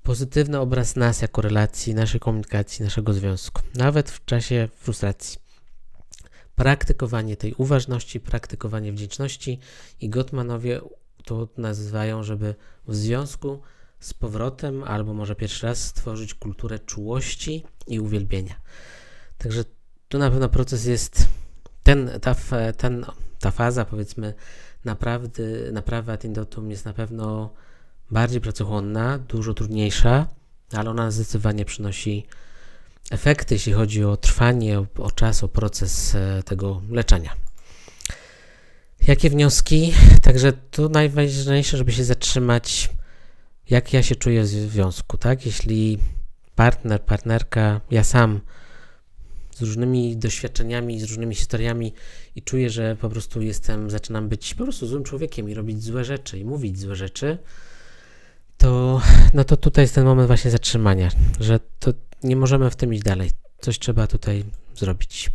pozytywny obraz nas jako relacji, naszej komunikacji, naszego związku. Nawet w czasie frustracji. Praktykowanie tej uważności, praktykowanie wdzięczności i Gottmanowie to nazywają, żeby w związku z powrotem albo może pierwszy raz stworzyć kulturę czułości i uwielbienia. Także tu na pewno proces jest, ten, ta, ten, ta faza powiedzmy naprawdę, naprawa antidotum jest na pewno bardziej pracochłonna, dużo trudniejsza, ale ona zdecydowanie przynosi efekty, jeśli chodzi o trwanie, o, o czas, o proces e, tego leczenia. Jakie wnioski? Także to najważniejsze, żeby się zatrzymać, jak ja się czuję w związku, tak? Jeśli partner, partnerka, ja sam z różnymi doświadczeniami, z różnymi historiami i czuję, że po prostu jestem, zaczynam być po prostu złym człowiekiem i robić złe rzeczy i mówić złe rzeczy, to, no to tutaj jest ten moment właśnie zatrzymania, że to nie możemy w tym iść dalej. Coś trzeba tutaj zrobić.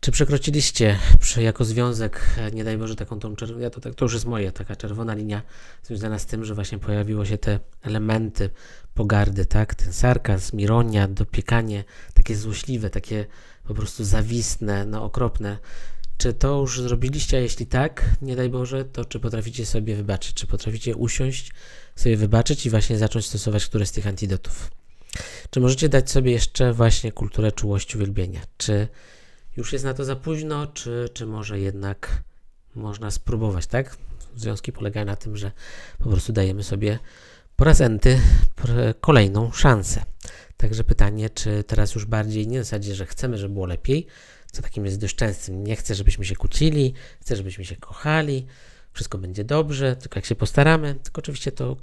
Czy przekroczyliście przy, jako związek, nie daj Boże, taką tą czerwoną, ja to, to już jest moja taka czerwona linia związana z tym, że właśnie pojawiły się te elementy pogardy, tak? Ten sarkazm, ironia, dopiekanie, takie złośliwe, takie po prostu zawistne, no okropne. Czy to już zrobiliście, a jeśli tak, nie daj Boże, to czy potraficie sobie wybaczyć? Czy potraficie usiąść, sobie wybaczyć i właśnie zacząć stosować któreś z tych antidotów? Czy możecie dać sobie jeszcze właśnie kulturę czułości, uwielbienia? Czy już jest na to za późno, czy, czy może jednak można spróbować, tak? Związki polegają na tym, że po prostu dajemy sobie po raz enty kolejną szansę. Także pytanie, czy teraz już bardziej nie w zasadzie, że chcemy, żeby było lepiej, co takim jest dość częstym. Nie chcę, żebyśmy się kłócili, chcę, żebyśmy się kochali, wszystko będzie dobrze, tylko jak się postaramy, tylko oczywiście to,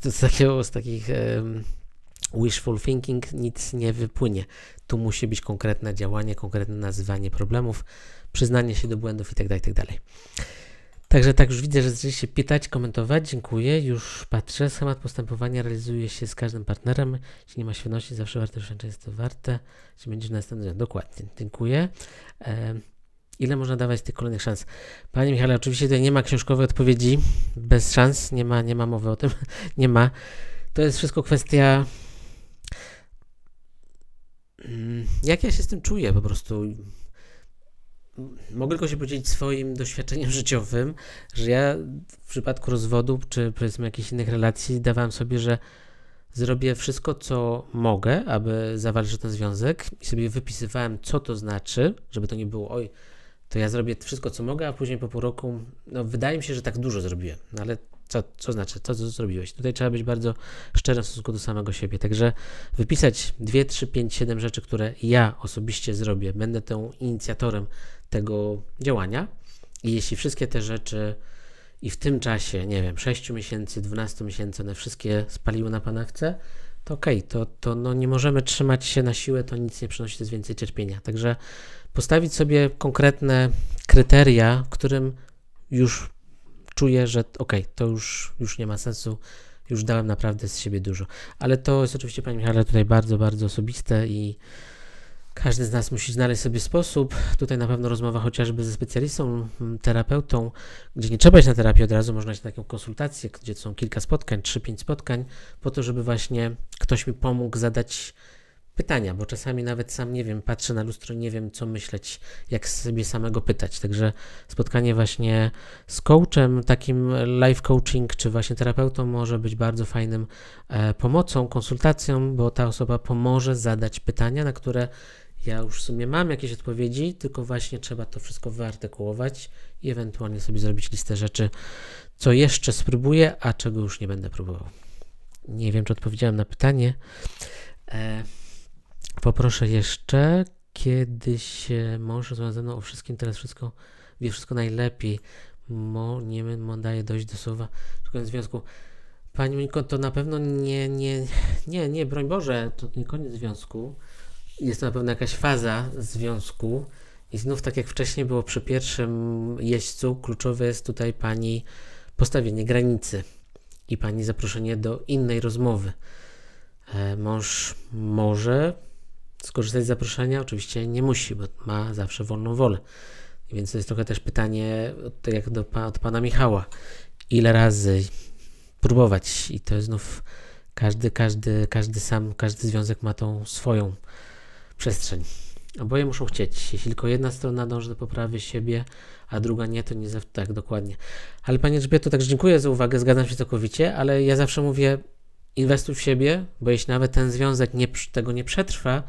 to z, takiego, z takich um, wishful thinking nic nie wypłynie. Tu musi być konkretne działanie, konkretne nazywanie problemów, przyznanie się do błędów itd., itd. Także tak już widzę, że zaczęliście pytać, komentować. Dziękuję. Już patrzę. Schemat postępowania realizuje się z każdym partnerem. Jeśli nie ma świadomości, zawsze warto wręcz jest to warte. Jeśli będziesz następny. Dokładnie. Dziękuję. E, ile można dawać tych kolejnych szans? Panie Michale, oczywiście tutaj nie ma książkowej odpowiedzi. Bez szans. Nie ma, nie ma mowy o tym. Nie ma. To jest wszystko kwestia... Jak ja się z tym czuję po prostu... Mogę tylko się podzielić swoim doświadczeniem życiowym, że ja w przypadku rozwodu, czy powiedzmy jakichś innych relacji, dawałem sobie, że zrobię wszystko, co mogę, aby zawalczyć o ten związek i sobie wypisywałem, co to znaczy, żeby to nie było, oj, to ja zrobię wszystko, co mogę, a później po pół roku, no wydaje mi się, że tak dużo zrobiłem, no ale co, co znaczy, co, co zrobiłeś? Tutaj trzeba być bardzo szczerym w stosunku do samego siebie, także wypisać dwie, trzy, pięć, siedem rzeczy, które ja osobiście zrobię, będę tą inicjatorem tego działania i jeśli wszystkie te rzeczy i w tym czasie, nie wiem, sześciu miesięcy, dwunastu miesięcy, one wszystkie spaliły na panewce, to okej, okay, to, to no nie możemy trzymać się na siłę, to nic nie przynosi, to jest więcej cierpienia. Także postawić sobie konkretne kryteria, którym już czuję, że okej, okay, to już, już nie ma sensu, już dałem naprawdę z siebie dużo. Ale to jest oczywiście, Panie Michale, tutaj bardzo, bardzo osobiste i każdy z nas musi znaleźć sobie sposób. Tutaj na pewno rozmowa chociażby ze specjalistą, terapeutą, gdzie nie trzeba iść na terapię od razu, można iść na taką konsultację, gdzie są kilka spotkań, trzy, pięć spotkań, po to, żeby właśnie ktoś mi pomógł zadać pytania, bo czasami nawet sam nie wiem, patrzę na lustro, nie wiem co myśleć, jak sobie samego pytać. Także spotkanie właśnie z coachem, takim life coaching, czy właśnie terapeutą może być bardzo fajnym e, pomocą, konsultacją, bo ta osoba pomoże zadać pytania, na które ja już w sumie mam jakieś odpowiedzi, tylko właśnie trzeba to wszystko wyartykułować i ewentualnie sobie zrobić listę rzeczy, co jeszcze spróbuję, a czego już nie będę próbował. Nie wiem, czy odpowiedziałem na pytanie. E, Poproszę jeszcze, kiedy się mąż rozmawia ze mną o wszystkim, teraz wszystko wie wszystko najlepiej. Mo, nie mo daje dojść do słowa w związku. Pani Moniko, to na pewno nie, nie, nie, nie, broń Boże, to nie koniec związku. Jest to na pewno jakaś faza związku i znów tak jak wcześniej było przy pierwszym jeźdźcu, kluczowe jest tutaj Pani postawienie granicy i Pani zaproszenie do innej rozmowy. Mąż może skorzystać z zaproszenia, oczywiście nie musi, bo ma zawsze wolną wolę. Więc to jest trochę też pytanie tak jak do, od pana Michała. Ile razy próbować? I to jest znów każdy, każdy, każdy sam, każdy związek ma tą swoją przestrzeń. Oboje muszą chcieć. Jeśli tylko jedna strona dąży do poprawy siebie, a druga nie, to nie zawsze tak dokładnie. Ale Pani Elżbieto, także dziękuję za uwagę, zgadzam się całkowicie, ale ja zawsze mówię, inwestuj w siebie, bo jeśli nawet ten związek nie, tego nie przetrwa,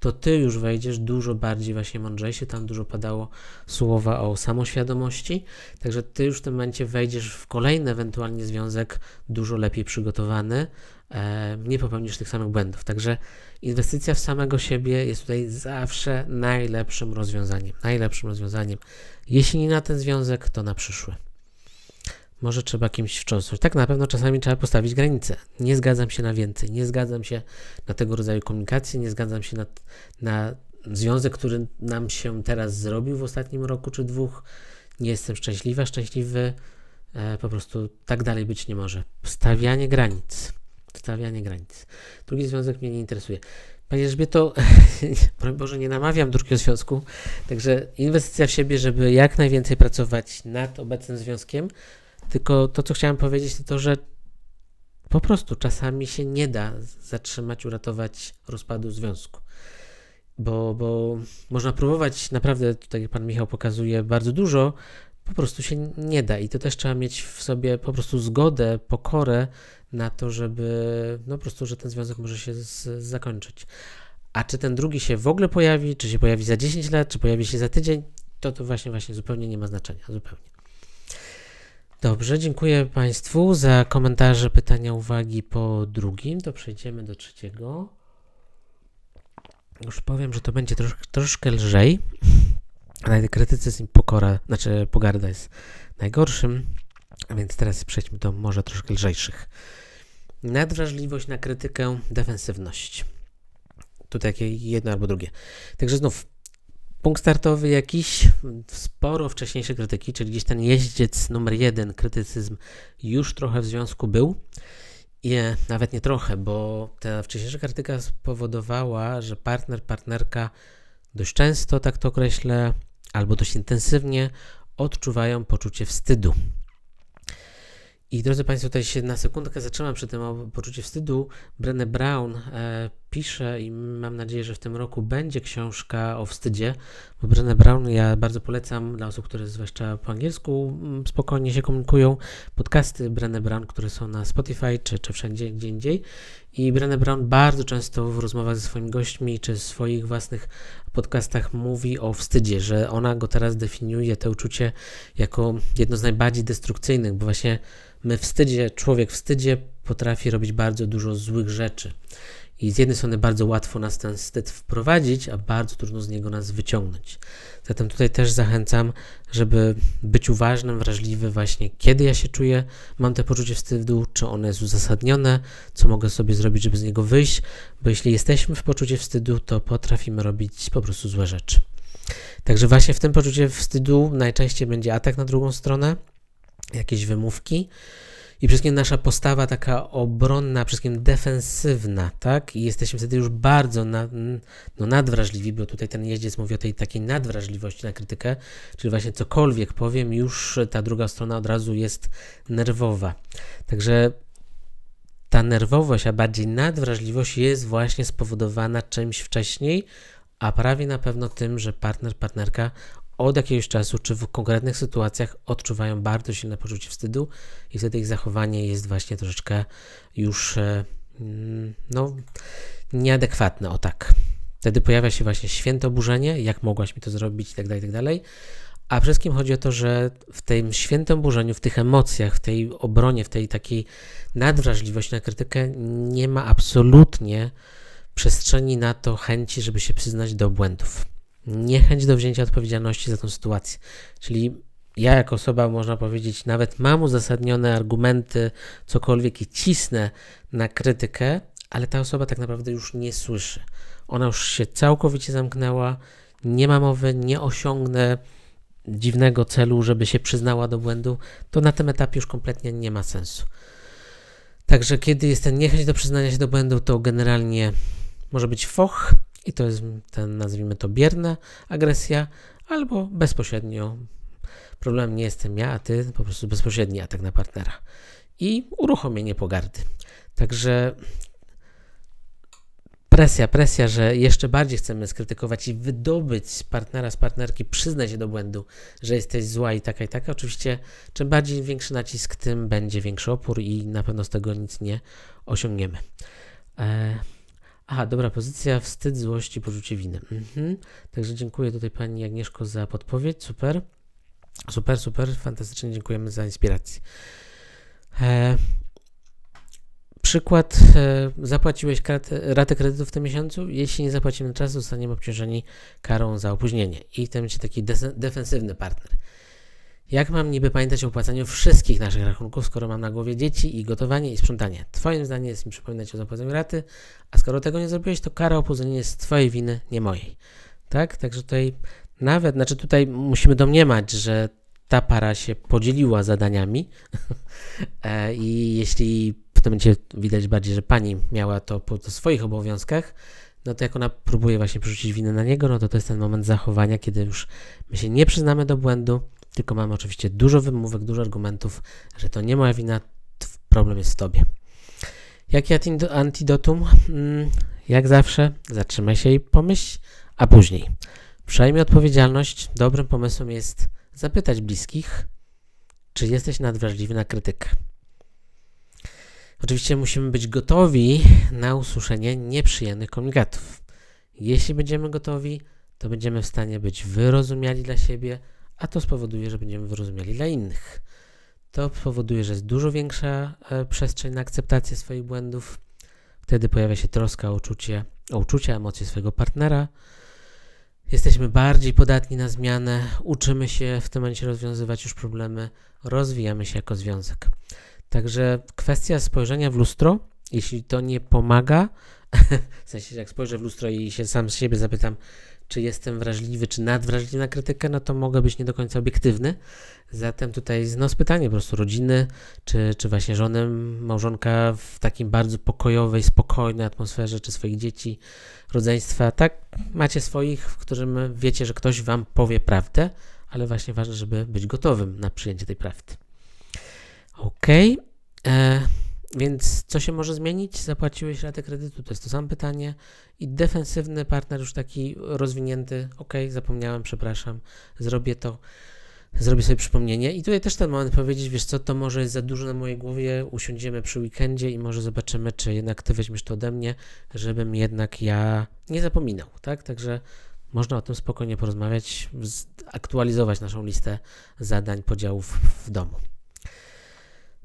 to ty już wejdziesz dużo bardziej właśnie mądrzejszy, tam dużo padało słowa o samoświadomości, także ty już w tym momencie wejdziesz w kolejny ewentualnie związek dużo lepiej przygotowany, e, nie popełnisz tych samych błędów, także inwestycja w samego siebie jest tutaj zawsze najlepszym rozwiązaniem, najlepszym rozwiązaniem, jeśli nie na ten związek, to na przyszły. Może trzeba kimś wstrząsnąć. Tak, na pewno czasami trzeba postawić granice. Nie zgadzam się na więcej, nie zgadzam się na tego rodzaju komunikację, nie zgadzam się na, na związek, który nam się teraz zrobił w ostatnim roku czy dwóch. Nie jestem szczęśliwa, szczęśliwy. E, po prostu tak dalej być nie może. Stawianie granic. Stawianie granic. Drugi związek mnie nie interesuje. Panie Elżbieto, broń Boże, nie namawiam drugiego związku, także inwestycja w siebie, żeby jak najwięcej pracować nad obecnym związkiem. Tylko to, co chciałem powiedzieć, to to, że po prostu czasami się nie da zatrzymać, uratować rozpadu związku. Bo, bo można próbować, naprawdę, tutaj jak pan Michał pokazuje, bardzo dużo, po prostu się nie da. I to też trzeba mieć w sobie po prostu zgodę, pokorę na to, żeby, no po prostu, że ten związek może się z, zakończyć. A czy ten drugi się w ogóle pojawi, czy się pojawi za dziesięć lat, czy pojawi się za tydzień, to to właśnie, właśnie zupełnie nie ma znaczenia, zupełnie. Dobrze, dziękuję Państwu za komentarze, pytania, uwagi po drugim. To przejdziemy do trzeciego. Już powiem, że to będzie trosz, troszkę lżej. krytycy z nim pokora, znaczy pogarda jest najgorszym, a więc teraz przejdźmy do może troszkę lżejszych. Nadwrażliwość na krytykę, defensywność. Tutaj jedno albo drugie. Także znów punkt startowy jakiś, sporo wcześniejszej krytyki, czyli gdzieś ten jeździec numer jeden, krytycyzm, już trochę w związku był. I nawet nie trochę, bo ta wcześniejsza krytyka spowodowała, że partner, partnerka dość często, tak to określę, albo dość intensywnie odczuwają poczucie wstydu. I drodzy Państwo, tutaj się na sekundkę zatrzymam przy tym poczuciu wstydu. Brené Brown e, pisze i mam nadzieję, że w tym roku będzie książka o wstydzie, bo Brené Brown ja bardzo polecam dla osób, które zwłaszcza po angielsku spokojnie się komunikują, podcasty Brené Brown, które są na Spotify czy, czy wszędzie gdzie indziej. I Brené Brown bardzo często w rozmowach ze swoimi gośćmi czy w swoich własnych podcastach mówi o wstydzie, że ona go teraz definiuje, to uczucie, jako jedno z najbardziej destrukcyjnych, bo właśnie my wstydzie, człowiek wstydzie potrafi robić bardzo dużo złych rzeczy. I z jednej strony bardzo łatwo nas ten wstyd wprowadzić, a bardzo trudno z niego nas wyciągnąć. Zatem tutaj też zachęcam, żeby być uważnym, wrażliwy właśnie, kiedy ja się czuję, mam te poczucie wstydu, czy ono jest uzasadnione, co mogę sobie zrobić, żeby z niego wyjść, bo jeśli jesteśmy w poczuciu wstydu, to potrafimy robić po prostu złe rzeczy. Także właśnie w tym poczuciu wstydu najczęściej będzie atak na drugą stronę, jakieś wymówki, i przede wszystkim nasza postawa taka obronna, przede wszystkim defensywna, tak? I jesteśmy wtedy już bardzo na, no nadwrażliwi, bo tutaj ten jeździec mówi o tej takiej nadwrażliwości na krytykę, czyli właśnie cokolwiek powiem, już ta druga strona od razu jest nerwowa. Także ta nerwowość, a bardziej nadwrażliwość jest właśnie spowodowana czymś wcześniej, a prawie na pewno tym, że partner, partnerka od jakiegoś czasu, czy w konkretnych sytuacjach odczuwają bardzo silne poczucie wstydu i wtedy ich zachowanie jest właśnie troszeczkę już no, nieadekwatne, o tak. Wtedy pojawia się właśnie święte oburzenie, jak mogłaś mi to zrobić, itd., itd., a przede wszystkim chodzi o to, że w tym świętym oburzeniu, w tych emocjach, w tej obronie, w tej takiej nadwrażliwości na krytykę nie ma absolutnie przestrzeni na to chęci, żeby się przyznać do błędów. Niechęć do wzięcia odpowiedzialności za tę sytuację. Czyli ja jako osoba, można powiedzieć, nawet mam uzasadnione argumenty, cokolwiek i cisnę na krytykę, ale ta osoba tak naprawdę już nie słyszy. Ona już się całkowicie zamknęła, nie ma mowy, nie osiągnę dziwnego celu, żeby się przyznała do błędu, to na tym etapie już kompletnie nie ma sensu. Także kiedy jest ten niechęć do przyznania się do błędu, to generalnie może być foch, i to jest ten, nazwijmy to, bierna agresja, albo bezpośrednio problem nie jestem ja, a ty, po prostu bezpośredni atak na partnera. I uruchomienie pogardy. Także presja, presja, że jeszcze bardziej chcemy skrytykować i wydobyć z partnera, z partnerki, przyznać się do błędu, że jesteś zła i taka, i taka. Oczywiście czym bardziej większy nacisk, tym będzie większy opór i na pewno z tego nic nie osiągniemy. E- Aha, dobra pozycja, wstyd, złość i poczucie winy. Mhm. Także dziękuję tutaj Pani Agnieszko za podpowiedź, super. Super, super, fantastycznie, dziękujemy za inspirację. E, przykład, e, zapłaciłeś kraty, ratę kredytu w tym miesiącu? Jeśli nie zapłacimy na czas, zostaniemy obciążeni karą za opóźnienie. I to będzie taki de- defensywny partner. Jak mam niby pamiętać o opłacaniu wszystkich naszych rachunków, skoro mam na głowie dzieci i gotowanie i sprzątanie? Twoim zdaniem jest mi przypominać o zapłaceniu raty, a skoro tego nie zrobiłeś, to kara opóźnienia jest twojej winy, nie mojej. Tak? Także tutaj nawet, znaczy tutaj musimy domniemać, że ta para się podzieliła zadaniami i jeśli w tym momencie widać bardziej, że pani miała to po to swoich obowiązkach, no to jak ona próbuje właśnie przerzucić winę na niego, no to to jest ten moment zachowania, kiedy już my się nie przyznamy do błędu, tylko mamy oczywiście dużo wymówek, dużo argumentów, że to nie moja wina, problem jest w tobie. Jakie antidotum? Jak zawsze, zatrzymaj się i pomyśl, a później przejmij odpowiedzialność. Dobrym pomysłem jest zapytać bliskich, czy jesteś nadwrażliwy na krytykę. Oczywiście musimy być gotowi na usłyszenie nieprzyjemnych komunikatów. Jeśli będziemy gotowi, to będziemy w stanie być wyrozumiali dla siebie, a to spowoduje, że będziemy wyrozumiali dla innych. To spowoduje, że jest dużo większa e, przestrzeń na akceptację swoich błędów. Wtedy pojawia się troska o uczucie, o uczucia, emocje swojego partnera. Jesteśmy bardziej podatni na zmianę, uczymy się w tym momencie rozwiązywać już problemy, rozwijamy się jako związek. Także kwestia spojrzenia w lustro, jeśli to nie pomaga, w sensie jak spojrzę w lustro i się sam z siebie zapytam, czy jestem wrażliwy, czy nadwrażliwy na krytykę, no to mogę być nie do końca obiektywny. Zatem tutaj no, spytanie po prostu rodziny, czy, czy właśnie żonę, małżonka w takim bardzo pokojowej, spokojnej atmosferze, czy swoich dzieci, rodzeństwa. Tak, macie swoich, w którym wiecie, że ktoś wam powie prawdę, ale właśnie ważne, żeby być gotowym na przyjęcie tej prawdy. Okej, okay. Więc co się może zmienić? Zapłaciłeś ratę kredytu, to jest to samo pytanie. I defensywny partner już taki rozwinięty, ok, zapomniałem, przepraszam, zrobię to, zrobię sobie przypomnienie. I tutaj też ten moment powiedzieć, wiesz co, to może jest za dużo na mojej głowie, usiądziemy przy weekendzie i może zobaczymy, czy jednak ty weźmiesz to ode mnie, żebym jednak ja nie zapominał, tak? Także można o tym spokojnie porozmawiać, aktualizować naszą listę zadań, podziałów w domu.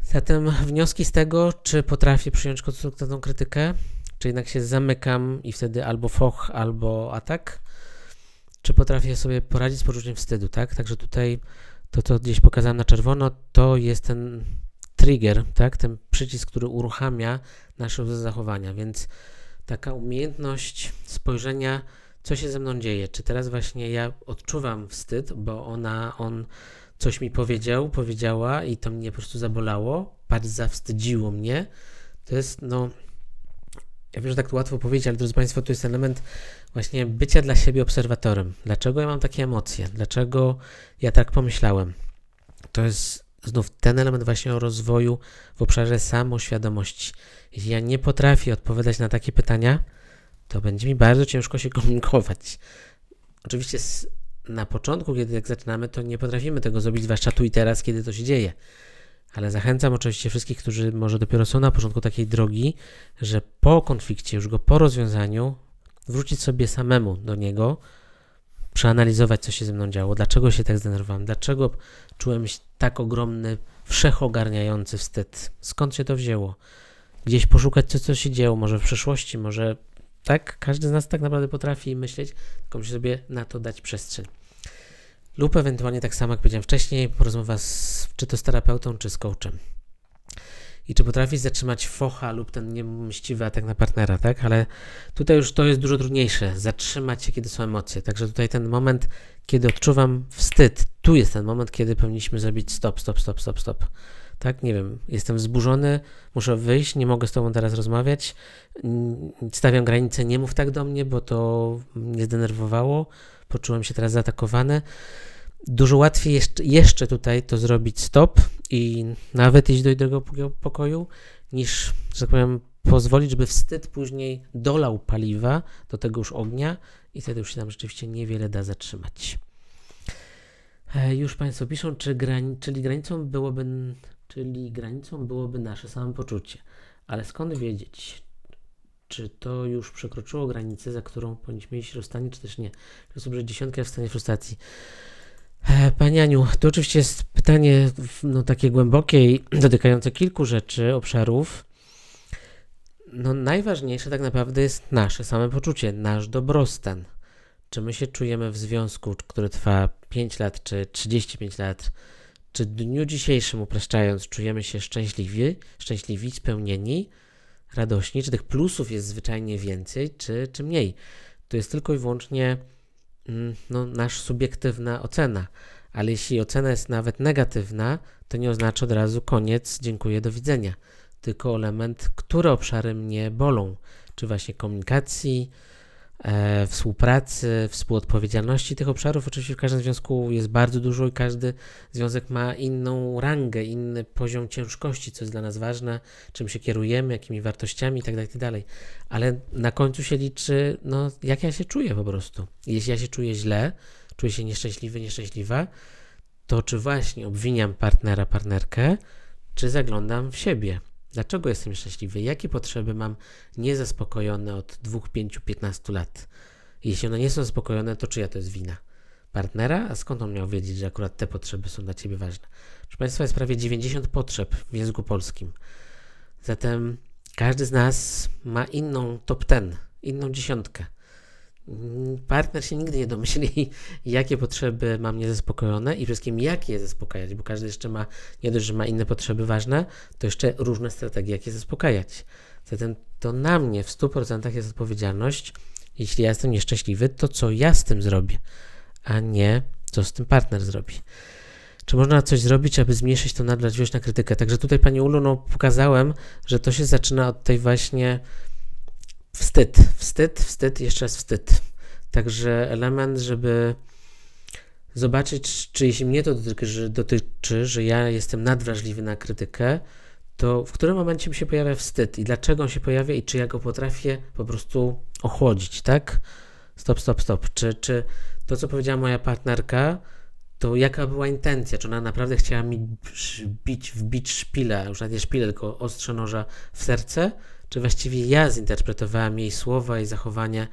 Zatem wnioski z tego, czy potrafię przyjąć konstruktywną krytykę, czy jednak się zamykam i wtedy albo foch, albo atak, czy potrafię sobie poradzić z poczuciem wstydu, tak? Także tutaj to, co gdzieś pokazałem na czerwono, to jest ten trigger, tak? Ten przycisk, który uruchamia nasze zachowania, więc taka umiejętność spojrzenia, co się ze mną dzieje, czy teraz właśnie ja odczuwam wstyd, bo ona, on coś mi powiedział, powiedziała i to mnie po prostu zabolało, bardzo zawstydziło mnie. To jest, no, ja wiem, że tak to łatwo powiedzieć, ale drodzy Państwo, to jest element właśnie bycia dla siebie obserwatorem. Dlaczego ja mam takie emocje? Dlaczego ja tak pomyślałem? To jest znów ten element właśnie o rozwoju w obszarze samoświadomości. Jeśli ja nie potrafię odpowiadać na takie pytania, to będzie mi bardzo ciężko się komunikować. Oczywiście z Na początku, kiedy jak zaczynamy, to nie potrafimy tego zrobić, zwłaszcza tu i teraz, kiedy to się dzieje. Ale zachęcam oczywiście wszystkich, którzy może dopiero są na początku takiej drogi, że po konflikcie, już go po rozwiązaniu, wrócić sobie samemu do niego, przeanalizować, co się ze mną działo, dlaczego się tak zdenerwowałem, dlaczego czułem się tak ogromny, wszechogarniający wstyd, skąd się to wzięło. Gdzieś poszukać, co, co się dzieło, może w przyszłości, może... Tak? Każdy z nas tak naprawdę potrafi myśleć, tylko musi sobie na to dać przestrzeń. Lub ewentualnie tak samo, jak powiedziałem wcześniej, rozmowa z, czy to z terapeutą, czy z coachem. I czy potrafisz zatrzymać focha lub ten niemściwy atak na partnera, tak? Ale tutaj już to jest dużo trudniejsze, zatrzymać się, kiedy są emocje. Także tutaj ten moment, kiedy odczuwam wstyd, tu jest ten moment, kiedy powinniśmy zrobić stop, stop, stop, stop, stop. Tak, nie wiem, jestem wzburzony, muszę wyjść, nie mogę z tobą teraz rozmawiać, stawiam granicę, nie mów tak do mnie, bo to mnie zdenerwowało, poczułem się teraz zaatakowany. Dużo łatwiej jeszcze, jeszcze tutaj to zrobić stop i nawet iść do innego pokoju, niż, że tak powiem, pozwolić, żeby wstyd później dolał paliwa do tego już ognia i wtedy już się tam rzeczywiście niewiele da zatrzymać. E, już Państwo piszą, czy grani- czyli granicą byłoby... Czyli granicą byłoby nasze samopoczucie. Ale skąd wiedzieć, czy to już przekroczyło granicę, za którą powinniśmy iść rozstanie, czy też nie? To są już dziesiątka w stanie frustracji. Pani Aniu, to oczywiście jest pytanie no, takie głębokie i dotykające kilku rzeczy, obszarów. No, najważniejsze tak naprawdę jest nasze samopoczucie, nasz dobrostan. Czy my się czujemy w związku, który trwa pięć lat, czy trzydzieści pięć lat, czy w dniu dzisiejszym, upraszczając, czujemy się szczęśliwi, szczęśliwi, spełnieni, radośni? Czy tych plusów jest zwyczajnie więcej, czy, czy mniej? To jest tylko i wyłącznie no, nasza subiektywna ocena. Ale jeśli ocena jest nawet negatywna, to nie oznacza od razu koniec, dziękuję, do widzenia. Tylko element, które obszary mnie bolą. Czy właśnie komunikacji, E, współpracy, współodpowiedzialności. Tych obszarów oczywiście w każdym związku jest bardzo dużo i każdy związek ma inną rangę, inny poziom ciężkości, co jest dla nas ważne, czym się kierujemy, jakimi wartościami itd., itd. Ale na końcu się liczy, no, jak ja się czuję po prostu. Jeśli ja się czuję źle, czuję się nieszczęśliwy, nieszczęśliwa, to czy właśnie obwiniam partnera, partnerkę, czy zaglądam w siebie. Dlaczego jestem szczęśliwy? Jakie potrzeby mam niezaspokojone od dwóch, pięciu, piętnastu lat? Jeśli one nie są zaspokojone, to czyja to jest wina? Partnera? A skąd on miał wiedzieć, że akurat te potrzeby są dla ciebie ważne? Proszę Państwa, jest prawie dziewięćdziesiąt potrzeb w języku polskim. Zatem każdy z nas ma inną top ten, inną dziesiątkę. partner się nigdy nie domyśli, jakie potrzeby mam niezaspokojone i wszystkim, jak je zaspokajać, bo każdy jeszcze ma, nie dość, że ma inne potrzeby ważne, to jeszcze różne strategie, jak je zaspokajać. Zatem to na mnie w stu procentach jest odpowiedzialność. Jeśli ja jestem nieszczęśliwy, to co ja z tym zrobię, a nie co z tym partner zrobi. Czy można coś zrobić, aby zmniejszyć tą nadwrażliwość na krytykę? Także tutaj, Pani Ulu, no, pokazałem, że to się zaczyna od tej właśnie wstyd, wstyd, wstyd, jeszcze raz wstyd. Także element, żeby zobaczyć, czy jeśli mnie to dotyczy, że, dotyczy, że ja jestem nadwrażliwy na krytykę, to w którym momencie mi się pojawia wstyd i dlaczego on się pojawia i czy ja go potrafię po prostu ochłodzić, tak? Stop, stop, stop. Czy, czy to, co powiedziała moja partnerka, to jaka była intencja? Czy ona naprawdę chciała mi bić, wbić szpilę, już nawet nie szpilę, tylko ostrze noża w serce? Czy właściwie ja zinterpretowałem jej słowa i zachowanie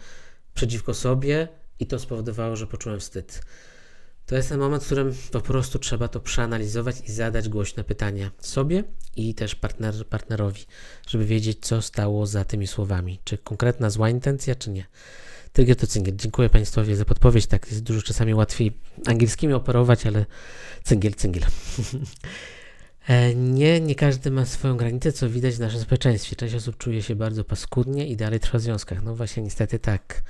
przeciwko sobie i to spowodowało, że poczułem wstyd? To jest ten moment, w którym po prostu trzeba to przeanalizować i zadać głośne pytania sobie i też partner, partnerowi, żeby wiedzieć, co stało za tymi słowami. Czy konkretna zła intencja, czy nie. Trigger to cyngiel. Dziękuję Państwowi za podpowiedź. Tak, jest dużo czasami łatwiej angielskimi operować, ale cyngiel, cyngiel. Nie, nie każdy ma swoją granicę, co widać w naszym społeczeństwie. Część osób czuje się bardzo paskudnie i dalej trwa w związkach. No właśnie, niestety tak.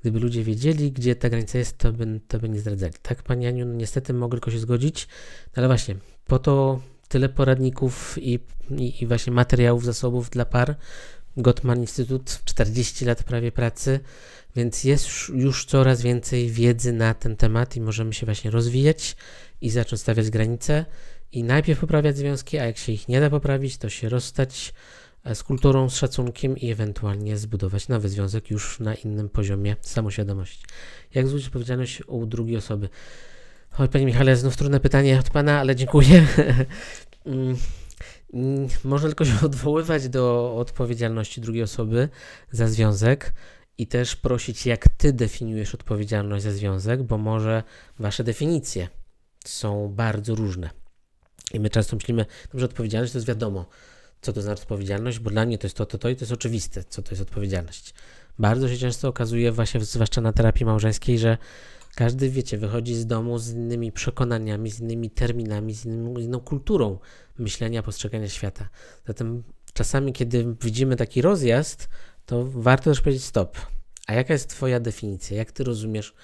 Gdyby ludzie wiedzieli, gdzie ta granica jest, to by, to by nie zdradzali. Tak, Pani Aniu, no niestety mogę tylko się zgodzić, no ale właśnie, po to tyle poradników i, i, i właśnie materiałów, zasobów dla par. Gottman Institute, czterdzieści lat prawie pracy, więc jest już, już coraz więcej wiedzy na ten temat i możemy się właśnie rozwijać i zacząć stawiać granice i najpierw poprawiać związki, a jak się ich nie da poprawić, to się rozstać z kulturą, z szacunkiem i ewentualnie zbudować nowy związek już na innym poziomie samoświadomości. Jak zwrócić odpowiedzialność u drugiej osoby? Oj, Panie Michale, jest znów trudne pytanie od Pana, ale dziękuję. Można tylko się odwoływać do odpowiedzialności drugiej osoby za związek i też prosić, jak Ty definiujesz odpowiedzialność za związek, bo może Wasze definicje są bardzo różne. I my często myślimy, że odpowiedzialność to jest wiadomo, co to znaczy odpowiedzialność, bo dla mnie to jest to, to, to i to jest oczywiste, co to jest odpowiedzialność. Bardzo się często okazuje, właśnie, zwłaszcza na terapii małżeńskiej, że każdy, wiecie, wychodzi z domu z innymi przekonaniami, z innymi terminami, z inną, inną kulturą myślenia, postrzegania świata. Zatem czasami, kiedy widzimy taki rozjazd, to warto też powiedzieć stop. A jaka jest Twoja definicja? Jak Ty rozumiesz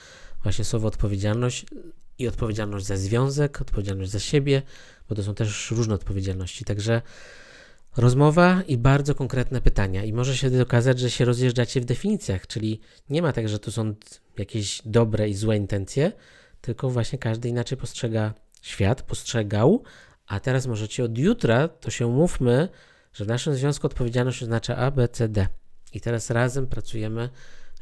właśnie słowo odpowiedzialność i odpowiedzialność za związek, odpowiedzialność za siebie, bo to są też różne odpowiedzialności. Także rozmowa i bardzo konkretne pytania. I może się okazać, że się rozjeżdżacie w definicjach, czyli nie ma tak, że tu są jakieś dobre i złe intencje, tylko właśnie każdy inaczej postrzega świat, postrzegał, a teraz możecie od jutra, to się umówmy, że w naszym związku odpowiedzialność oznacza A, B, C, D. I teraz razem pracujemy,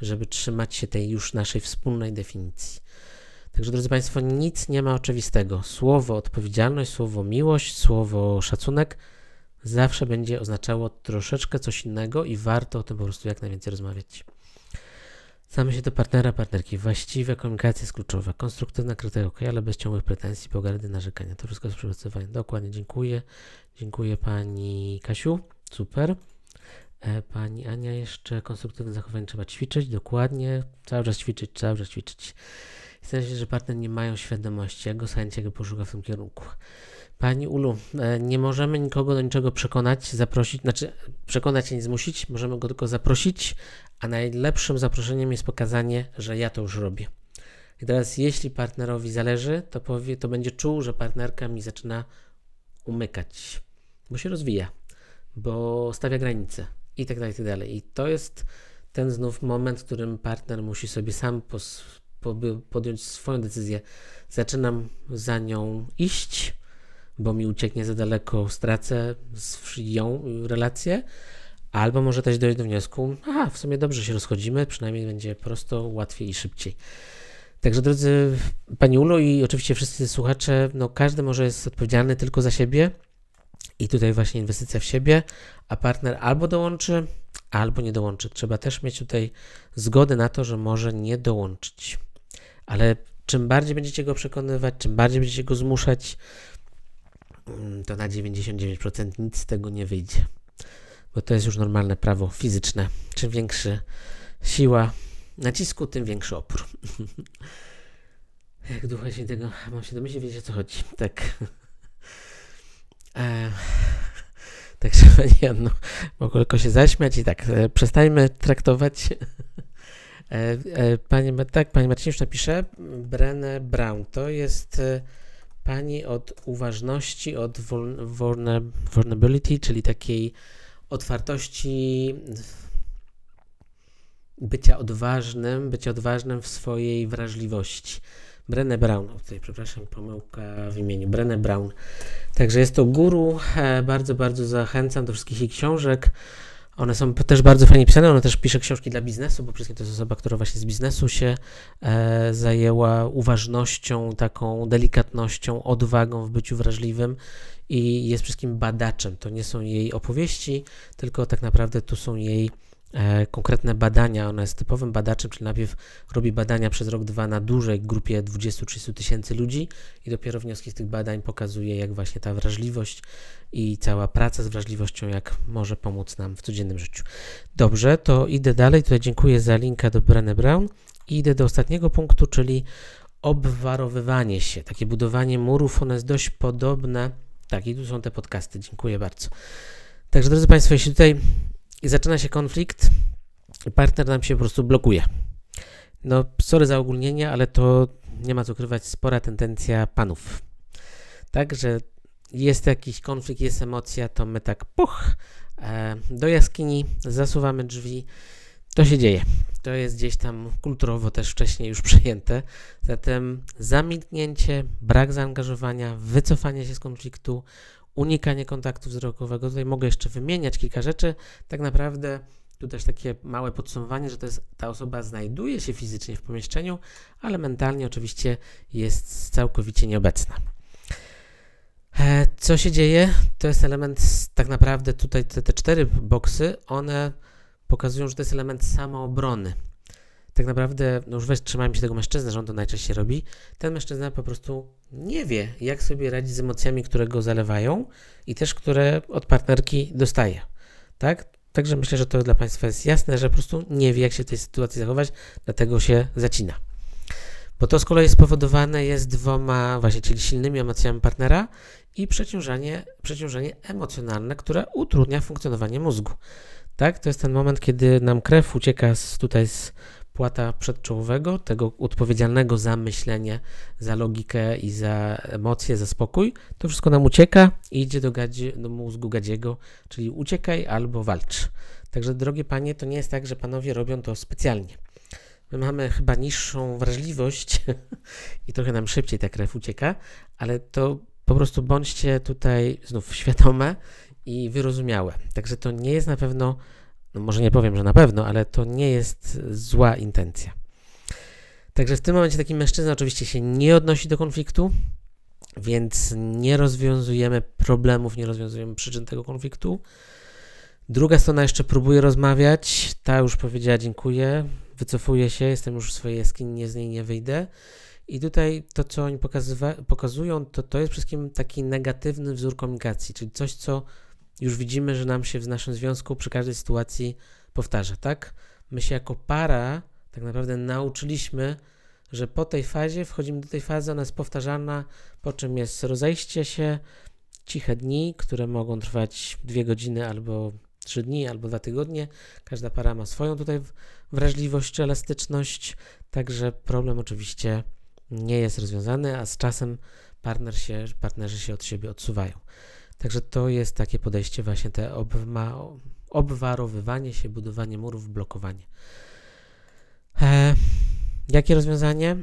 żeby trzymać się tej już naszej wspólnej definicji. Także, drodzy Państwo, nic nie ma oczywistego. Słowo odpowiedzialność, słowo miłość, słowo szacunek zawsze będzie oznaczało troszeczkę coś innego i warto o tym po prostu jak najwięcej rozmawiać. Same się do partnera, partnerki. Właściwa komunikacja jest kluczowa. Konstruktywna krytyka, ok, ale bez ciągłych pretensji, pogardy, narzekania. To wszystko jest przygotowanie. Dokładnie, dziękuję. Dziękuję Pani Kasiu. Super. E, pani Ania jeszcze. Konstruktywne zachowanie trzeba ćwiczyć. Dokładnie. Cały czas ćwiczyć, cały czas ćwiczyć. W sensie, że partner nie mają świadomości, jak go z chęcią go poszuka w tym kierunku. Pani Ulu, nie możemy nikogo do niczego przekonać, zaprosić, znaczy przekonać, a nie zmusić, możemy go tylko zaprosić, a najlepszym zaproszeniem jest pokazanie, że ja to już robię. I teraz jeśli partnerowi zależy, to powie, to będzie czuł, że partnerka mi zaczyna umykać, bo się rozwija, bo stawia granice i tak dalej, i tak dalej. I to jest ten znów moment, w którym partner musi sobie sam pos- podjąć swoją decyzję. Zaczynam za nią iść, bo mi ucieknie za daleko, stracę ją relację, albo może też dojść do wniosku, aha, w sumie dobrze się rozchodzimy, przynajmniej będzie prosto, łatwiej i szybciej. Także drodzy Pani Ulo i oczywiście wszyscy słuchacze, no każdy może jest odpowiedzialny tylko za siebie i tutaj właśnie inwestycja w siebie, a partner albo dołączy, albo nie dołączy. Trzeba też mieć tutaj zgodę na to, że może nie dołączyć. Ale czym bardziej będziecie go przekonywać, czym bardziej będziecie go zmuszać, to na dziewięćdziesiąt dziewięć procent nic z tego nie wyjdzie. Bo to jest już normalne prawo fizyczne. Czym większa siła, nacisku, tym większy opór. Jak Ducha Świętego mam się domyślić, wiecie, o co chodzi. Tak. E, Także ja, no, mogę tylko się zaśmiać i tak, e, przestańmy traktować. E, e, pani, tak, pani Marcin już napisze, Brené Brown to jest e, pani od uważności, od vulnerability, czyli takiej otwartości, bycia odważnym, bycia odważnym w swojej wrażliwości. Brené Brown, tutaj przepraszam, pomyłka w imieniu, Brené Brown. Także jest to guru, bardzo, bardzo zachęcam do wszystkich jej książek. One są też bardzo fajnie pisane, ona też pisze książki dla biznesu, bo wszystkie to jest osoba, która właśnie z biznesu się e, zajęła uważnością, taką delikatnością, odwagą w byciu wrażliwym i jest wszystkim badaczem. To nie są jej opowieści, tylko tak naprawdę tu są jej E, konkretne badania. Ona jest typowym badaczem, czyli najpierw robi badania przez rok, dwa na dużej grupie dwudziestu trzydziestu tysięcy ludzi i dopiero wnioski z tych badań pokazuje, jak właśnie ta wrażliwość i cała praca z wrażliwością, jak może pomóc nam w codziennym życiu. Dobrze, to idę dalej. Tutaj dziękuję za linka do Brené Brown i idę do ostatniego punktu, czyli obwarowywanie się, takie budowanie murów. Ono jest dość podobne. Tak, i tu są te podcasty. Dziękuję bardzo. Także, drodzy Państwo, jeśli tutaj i zaczyna się konflikt, partner nam się po prostu blokuje. No, sorry za ogólnienie, ale to nie ma co ukrywać, spora tendencja panów. Także jest jakiś konflikt, jest emocja, to my tak puch, e, do jaskini, zasuwamy drzwi. To się dzieje. To jest gdzieś tam kulturowo też wcześniej już przejęte. Zatem zamilknięcie, brak zaangażowania, wycofanie się z konfliktu, unikanie kontaktu wzrokowego. Tutaj mogę jeszcze wymieniać kilka rzeczy. Tak naprawdę tu też takie małe podsumowanie, że to jest, ta osoba znajduje się fizycznie w pomieszczeniu, ale mentalnie oczywiście jest całkowicie nieobecna. E, co się dzieje? To jest element, tak naprawdę tutaj te, te cztery boksy, one pokazują, że to jest element samoobrony. Tak naprawdę, no już weź, trzymajmy się tego mężczyzny, że on to najczęściej robi. Ten mężczyzna po prostu nie wie, jak sobie radzić z emocjami, które go zalewają i też, które od partnerki dostaje. Tak? Także myślę, że to dla Państwa jest jasne, że po prostu nie wie, jak się w tej sytuacji zachować, dlatego się zacina. Bo to z kolei spowodowane jest dwoma właśnie, czyli silnymi emocjami partnera i przeciążenie, przeciążenie emocjonalne, które utrudnia funkcjonowanie mózgu. Tak? To jest ten moment, kiedy nam krew ucieka z, tutaj z płata przedczołowego, tego odpowiedzialnego za myślenie, za logikę i za emocje, za spokój, to wszystko nam ucieka i idzie do, gadzie, do mózgu gadziego, czyli uciekaj albo walcz. Także, drogie panie, to nie jest tak, że panowie robią to specjalnie. My mamy chyba niższą wrażliwość i trochę nam szybciej ta krew ucieka, ale to po prostu bądźcie tutaj znów świadome i wyrozumiałe. Także to nie jest na pewno, no może nie powiem, że na pewno, ale to nie jest zła intencja. Także w tym momencie taki mężczyzna oczywiście się nie odnosi do konfliktu, więc nie rozwiązujemy problemów, nie rozwiązujemy przyczyn tego konfliktu. Druga strona jeszcze próbuje rozmawiać, ta już powiedziała dziękuję, wycofuję się, jestem już w swojej jaskini, z niej nie wyjdę. I tutaj to, co oni pokazywa- pokazują, to, to jest przede wszystkim taki negatywny wzór komunikacji, czyli coś, co już widzimy, że nam się w naszym związku przy każdej sytuacji powtarza, tak? My się jako para tak naprawdę nauczyliśmy, że po tej fazie wchodzimy do tej fazy, ona jest powtarzana, po czym jest rozejście się, ciche dni, które mogą trwać dwie godziny albo trzy dni, albo dwa tygodnie. Każda para ma swoją tutaj wrażliwość czy elastyczność, także problem oczywiście nie jest rozwiązany, a z czasem partner się, partnerzy się od siebie odsuwają. Także to jest takie podejście właśnie, te obma, obwarowywanie się, budowanie murów, blokowanie. E, jakie rozwiązanie?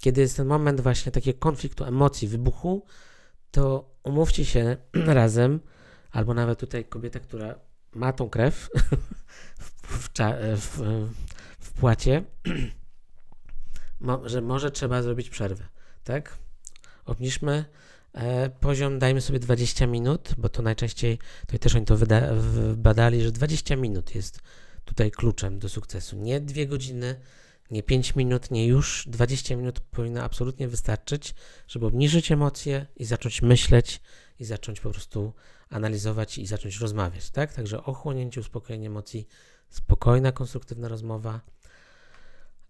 Kiedy jest ten moment właśnie takiego konfliktu, emocji, wybuchu, to umówcie się razem, albo nawet tutaj kobieta, która ma tą krew w, w, w, w płacie, że może trzeba zrobić przerwę, tak? Obniżmy poziom, dajmy sobie dwadzieścia minut, bo to najczęściej, tutaj też oni to wyda- badali, że dwadzieścia minut jest tutaj kluczem do sukcesu. Nie dwie godziny, nie pięć minut, nie już. dwadzieścia minut powinno absolutnie wystarczyć, żeby obniżyć emocje i zacząć myśleć i zacząć po prostu analizować i zacząć rozmawiać, tak? Także ochłonięcie, uspokojenie emocji, spokojna, konstruktywna rozmowa.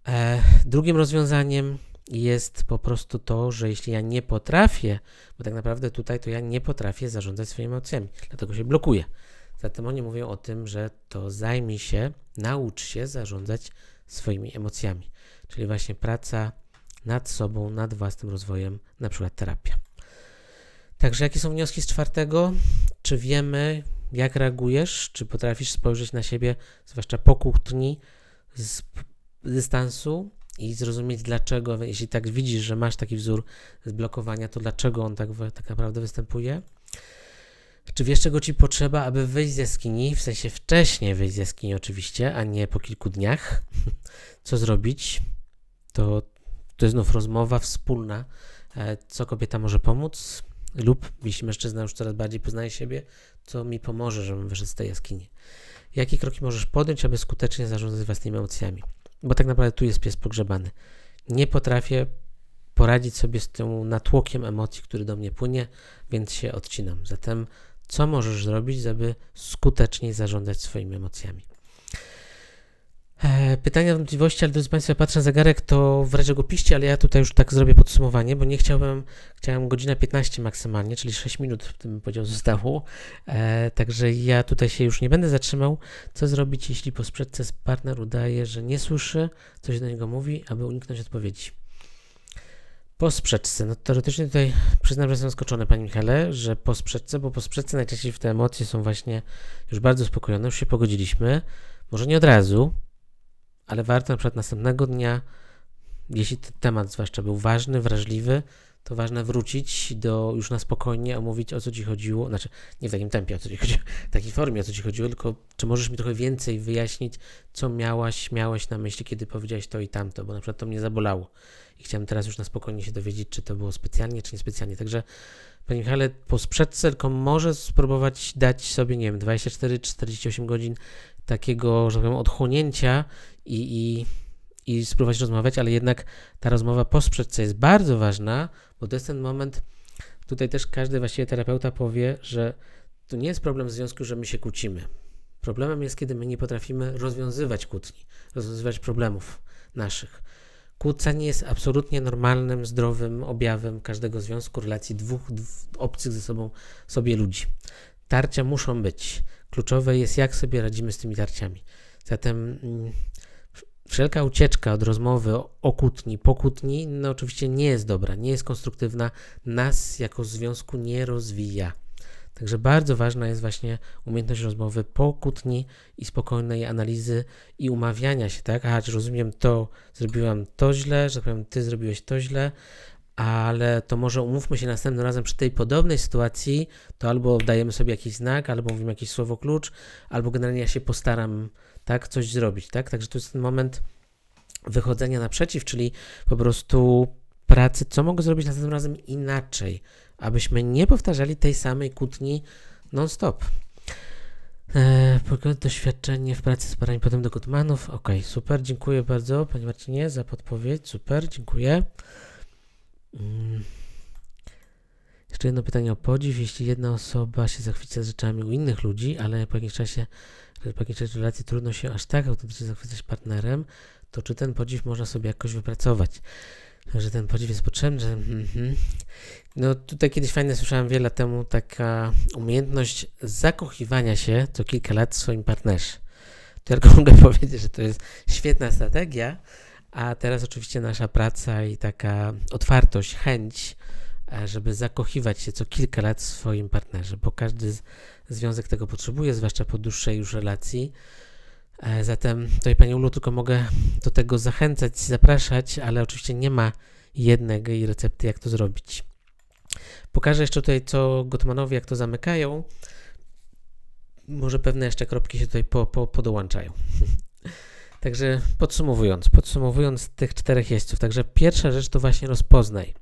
E, drugim rozwiązaniem jest po prostu to, że jeśli ja nie potrafię, bo tak naprawdę tutaj to ja nie potrafię zarządzać swoimi emocjami, dlatego się blokuję. Zatem oni mówią o tym, że to zajmij się, naucz się zarządzać swoimi emocjami. Czyli właśnie praca nad sobą, nad własnym rozwojem, na przykład terapia. Także jakie są wnioski z czwartego? Czy wiemy, jak reagujesz? Czy potrafisz spojrzeć na siebie, zwłaszcza po kuchni, z dystansu i zrozumieć, dlaczego, jeśli tak widzisz, że masz taki wzór zblokowania, to dlaczego on tak, tak naprawdę występuje? Czy wiesz, czego ci potrzeba, aby wyjść z jaskini, w sensie wcześniej wyjść z jaskini oczywiście, a nie po kilku dniach? Co zrobić? To, to jest znów rozmowa wspólna, co kobieta może pomóc, lub jeśli mężczyzna już coraz bardziej poznaje siebie, co mi pomoże, żebym wyszedł z tej jaskini. Jakie kroki możesz podjąć, aby skutecznie zarządzać własnymi emocjami? Bo tak naprawdę tu jest pies pogrzebany. Nie potrafię poradzić sobie z tym natłokiem emocji, który do mnie płynie, więc się odcinam. Zatem co możesz zrobić, aby skuteczniej zarządzać swoimi emocjami? E, pytania, wątpliwości, ale drodzy Państwo, patrzę na zegarek, to wręcz go piszcie, ale ja tutaj już tak zrobię podsumowanie, bo nie chciałbym, chciałem godzina piętnaście maksymalnie, czyli sześć minut w tym podział zostało, e, także ja tutaj się już nie będę zatrzymał. Co zrobić, jeśli po sprzeczce partner udaje, że nie słyszy, coś do niego mówi, aby uniknąć odpowiedzi? Po sprzeczce, no teoretycznie tutaj przyznam, że jestem zaskoczony, Panie Michale, że po sprzeczce, bo po sprzeczce najczęściej te emocje są właśnie już bardzo uspokojone, już się pogodziliśmy, może nie od razu, ale warto na przykład następnego dnia, jeśli ten temat zwłaszcza był ważny, wrażliwy, to ważne wrócić do już na spokojnie, omówić, o co ci chodziło, znaczy nie w takim tempie, o co ci chodziło, w takiej formie, o co ci chodziło, tylko czy możesz mi trochę więcej wyjaśnić, co miałaś, miałeś na myśli, kiedy powiedziałeś to i tamto, bo na przykład to mnie zabolało i chciałem teraz już na spokojnie się dowiedzieć, czy to było specjalnie, czy niespecjalnie. Także, Panie Michale, po sprzeczce tylko może spróbować dać sobie, nie wiem, dwadzieścia cztery czy czterdzieści osiem godzin takiego, że tak powiem, odchłonięcia i, i i spróbować rozmawiać, ale jednak ta rozmowa po sprzeczce jest bardzo ważna, bo to jest ten moment, tutaj też każdy właściwie terapeuta powie, że to nie jest problem w związku, że my się kłócimy. Problemem jest, kiedy my nie potrafimy rozwiązywać kłótni, rozwiązywać problemów naszych. Kłócenie jest absolutnie normalnym, zdrowym objawem każdego związku, relacji dwóch, dwóch obcych ze sobą sobie ludzi. Tarcia muszą być. Kluczowe jest, jak sobie radzimy z tymi tarciami. Zatem Mm, wszelka ucieczka od rozmowy o kłótni, po kłótni, no oczywiście nie jest dobra, nie jest konstruktywna, nas jako związku nie rozwija. Także bardzo ważna jest właśnie umiejętność rozmowy po kłótni i spokojnej analizy i umawiania się, tak? Aha, czy rozumiem to, zrobiłam to źle, że tak powiem, ty zrobiłeś to źle, ale to może umówmy się następnym razem przy tej podobnej sytuacji, to albo dajemy sobie jakiś znak, albo mówimy jakieś słowo klucz, albo generalnie ja się postaram, tak, coś zrobić, tak? Także to jest ten moment wychodzenia naprzeciw, czyli po prostu pracy, co mogę zrobić następnym razem inaczej, abyśmy nie powtarzali tej samej kłótni non-stop. Eee, doświadczenie w pracy z parami, potem do Gottmanów. Ok, super, dziękuję bardzo Panie Marcinie za podpowiedź, super, dziękuję. Hmm. Jeszcze jedno pytanie o podziw. Jeśli jedna osoba się zachwyca rzeczami u innych ludzi, ale po jakimś czasie, po jakimś czasie relacji trudno się aż tak autentycznie zachwycać partnerem, to czy ten podziw można sobie jakoś wypracować? Że ten podziw jest potrzebny? Że mm-hmm. No tutaj kiedyś fajnie słyszałem wiele lat temu taka umiejętność zakochiwania się co kilka lat w swoim partnerze. To ja tylko mogę powiedzieć, że to jest świetna strategia, a teraz oczywiście nasza praca i taka otwartość, chęć, żeby zakochiwać się co kilka lat w swoim partnerze, bo każdy z, związek tego potrzebuje, zwłaszcza po dłuższej już relacji. E, zatem tutaj Pani Ulu tylko mogę do tego zachęcać, zapraszać, ale oczywiście nie ma jednej recepty, jak to zrobić. Pokażę jeszcze tutaj, co Gottmanowie, jak to zamykają. Może pewne jeszcze kropki się tutaj po, po, podołączają. Także podsumowując, podsumowując tych czterech jeźdźców, także pierwsza rzecz to właśnie rozpoznaj.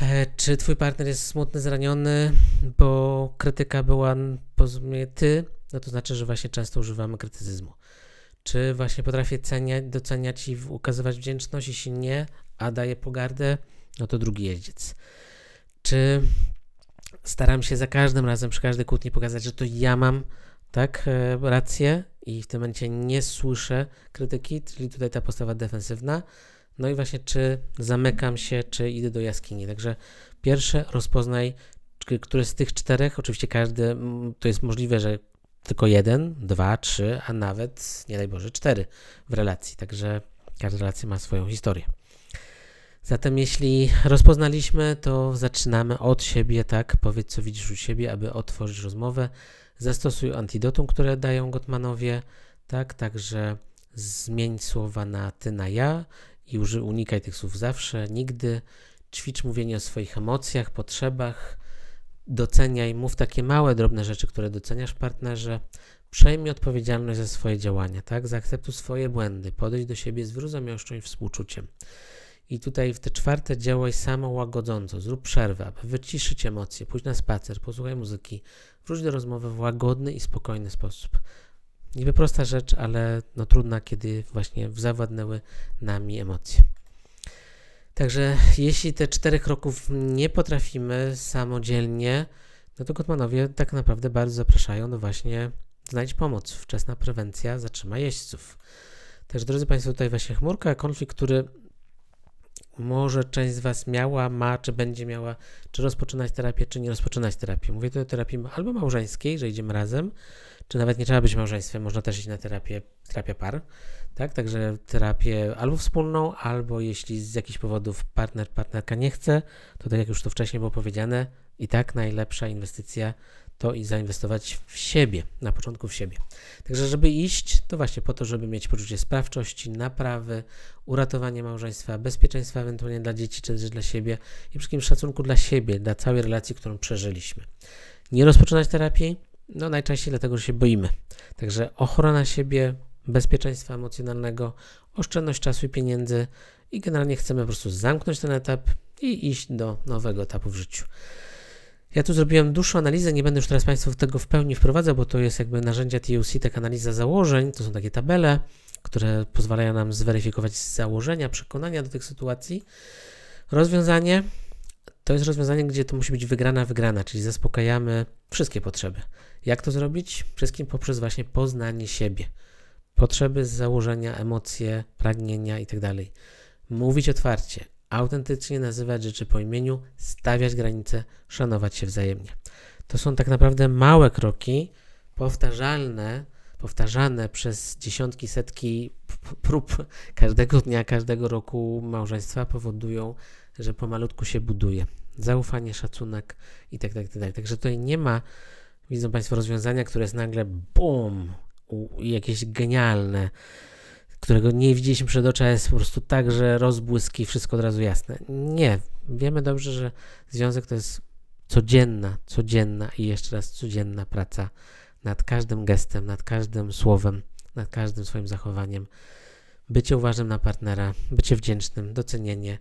E, czy twój partner jest smutny, zraniony, bo krytyka była po sumie ty, no to znaczy, że właśnie często używamy krytycyzmu. Czy właśnie potrafię ceniać, doceniać i ukazywać wdzięczność, jeśli nie, a daję pogardę, no to drugi jeździec. Czy staram się za każdym razem, przy każdej kłótni pokazać, że to ja mam, tak, e, rację i w tym momencie nie słyszę krytyki, czyli tutaj ta postawa defensywna. No i właśnie czy zamykam się, czy idę do jaskini. Także pierwsze rozpoznaj, które z tych czterech, oczywiście każdy, to jest możliwe, że tylko jeden, dwa, trzy, a nawet, nie daj Boże, cztery w relacji. Także każda relacja ma swoją historię. Zatem jeśli rozpoznaliśmy, to zaczynamy od siebie, tak, powiedz co widzisz u siebie, aby otworzyć rozmowę. Zastosuj antidotum, które dają Gottmanowie, tak, także zmień słowa na ty, na ja i uży, unikaj tych słów zawsze, nigdy. Ćwicz mówienie o swoich emocjach, potrzebach, doceniaj, mów takie małe, drobne rzeczy, które doceniasz w partnerze. Przejmij odpowiedzialność za swoje działania, tak, zaakceptuj swoje błędy, podejdź do siebie z wyrozumiałością i współczuciem. I tutaj w te czwarte działaj samo łagodząco, zrób przerwę, aby wyciszyć emocje, pójdź na spacer, posłuchaj muzyki, wróć do rozmowy w łagodny i spokojny sposób. Niby prosta rzecz, ale no trudna, kiedy właśnie zawładnęły nami emocje. Także jeśli te czterech kroków nie potrafimy samodzielnie, no to Gottmanowie tak naprawdę bardzo zapraszają do właśnie znajdź pomoc, wczesna prewencja zatrzyma jeźdźców. Także drodzy Państwo, tutaj właśnie chmurka, konflikt, który może część z Was miała, ma, czy będzie miała, czy rozpoczynać terapię, czy nie rozpoczynać terapii. Mówię tu o terapii albo małżeńskiej, że idziemy razem, czy nawet nie trzeba być małżeństwem, można też iść na terapię, terapia par, tak? Także terapię albo wspólną, albo jeśli z jakichś powodów partner, partnerka nie chce, to tak jak już to wcześniej było powiedziane, i tak najlepsza inwestycja to i zainwestować w siebie, na początku w siebie. Także żeby iść, to właśnie po to, żeby mieć poczucie sprawczości, naprawy, uratowanie małżeństwa, bezpieczeństwa ewentualnie dla dzieci czy dla siebie i przede wszystkim szacunku dla siebie, dla całej relacji, którą przeżyliśmy. Nie rozpoczynać terapii, no najczęściej dlatego, że się boimy. Także ochrona siebie, bezpieczeństwa emocjonalnego, oszczędność czasu i pieniędzy i generalnie chcemy po prostu zamknąć ten etap i iść do nowego etapu w życiu. Ja tu zrobiłem dłuższą analizę, nie będę już teraz Państwu tego w pełni wprowadzał, bo to jest jakby narzędzia T O C, taka analiza założeń, to są takie tabele, które pozwalają nam zweryfikować założenia, przekonania do tych sytuacji. Rozwiązanie to jest rozwiązanie, gdzie to musi być wygrana, wygrana, czyli zaspokajamy wszystkie potrzeby. Jak to zrobić? Wszystkim poprzez właśnie poznanie siebie. Potrzeby, założenia, emocje, pragnienia itd. Mówić otwarcie. Autentycznie nazywać rzeczy po imieniu, stawiać granice, szanować się wzajemnie. To są tak naprawdę małe kroki, powtarzalne, powtarzane przez dziesiątki, setki prób każdego dnia, każdego roku małżeństwa powodują, że pomalutku się buduje. Zaufanie, szacunek itd. itd. Także tutaj nie ma, widzą Państwo, rozwiązania, które jest nagle bum, jakieś genialne, którego nie widzieliśmy przed oczami, jest po prostu tak, że rozbłyski, wszystko od razu jasne. Nie. Wiemy dobrze, że związek to jest codzienna, codzienna i jeszcze raz codzienna praca nad każdym gestem, nad każdym słowem, nad każdym swoim zachowaniem. Bycie uważnym na partnera, bycie wdzięcznym, docenienie,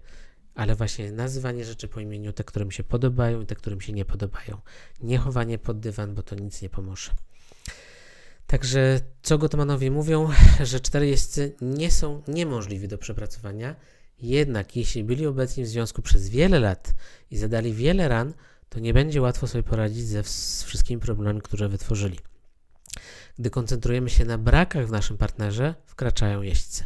ale właśnie nazywanie rzeczy po imieniu, te, które mi się podobają i te, które mi się nie podobają. Nie chowanie pod dywan, bo to nic nie pomoże. Także co Gottmanowie mówią, że cztery jeźdźcy nie są niemożliwi do przepracowania, jednak jeśli byli obecni w związku przez wiele lat i zadali wiele ran, to nie będzie łatwo sobie poradzić ze wszystkimi problemami, które wytworzyli. Gdy koncentrujemy się na brakach w naszym partnerze, wkraczają jeźdźcy.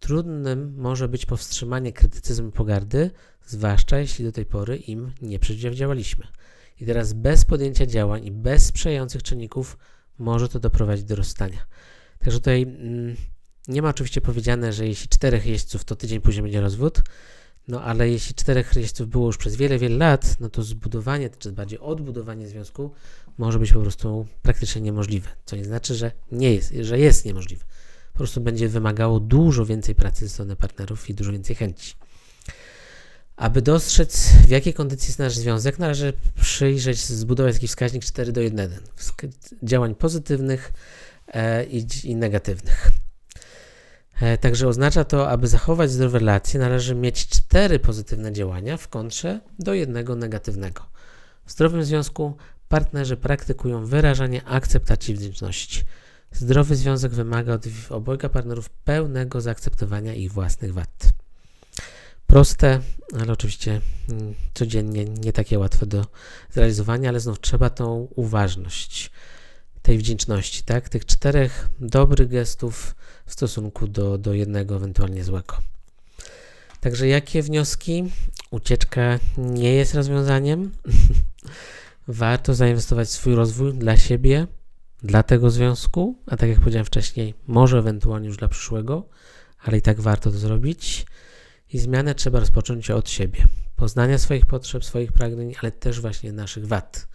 Trudnym może być powstrzymanie krytycyzmu i pogardy, zwłaszcza jeśli do tej pory im nie przeciwdziałaliśmy. I teraz bez podjęcia działań i bez sprzyjających czynników może to doprowadzić do rozstania. Także tutaj mm, nie ma oczywiście powiedziane, że jeśli czterech jeźdźców, to tydzień później będzie rozwód, no ale jeśli czterech jeźdźców było już przez wiele, wiele lat, no to zbudowanie, czy bardziej odbudowanie związku może być po prostu praktycznie niemożliwe, co nie znaczy, że nie jest, że jest niemożliwe. Po prostu będzie wymagało dużo więcej pracy ze strony partnerów i dużo więcej chęci. Aby dostrzec, w jakiej kondycji jest nasz związek, należy przyjrzeć, zbudować taki wskaźnik cztery do jednego. Działań pozytywnych e, i, i negatywnych. E, także oznacza to, aby zachować zdrowe relacje, należy mieć cztery pozytywne działania w kontrze do jednego negatywnego. W zdrowym związku partnerzy praktykują wyrażanie akceptacji i wdzięczności. Zdrowy związek wymaga od obojga partnerów pełnego zaakceptowania ich własnych wad. Proste, ale oczywiście codziennie nie takie łatwe do zrealizowania, ale znów trzeba tą uważność. tej wdzięczności, tak? Tych czterech dobrych gestów w stosunku do, do jednego ewentualnie złego. Także jakie wnioski? Ucieczka nie jest rozwiązaniem. Warto zainwestować w swój rozwój dla siebie, dla tego związku, a tak jak powiedziałem wcześniej, może ewentualnie już dla przyszłego, ale i tak warto to zrobić. I zmianę trzeba rozpocząć od siebie. Poznania swoich potrzeb, swoich pragnień, ale też właśnie naszych wad,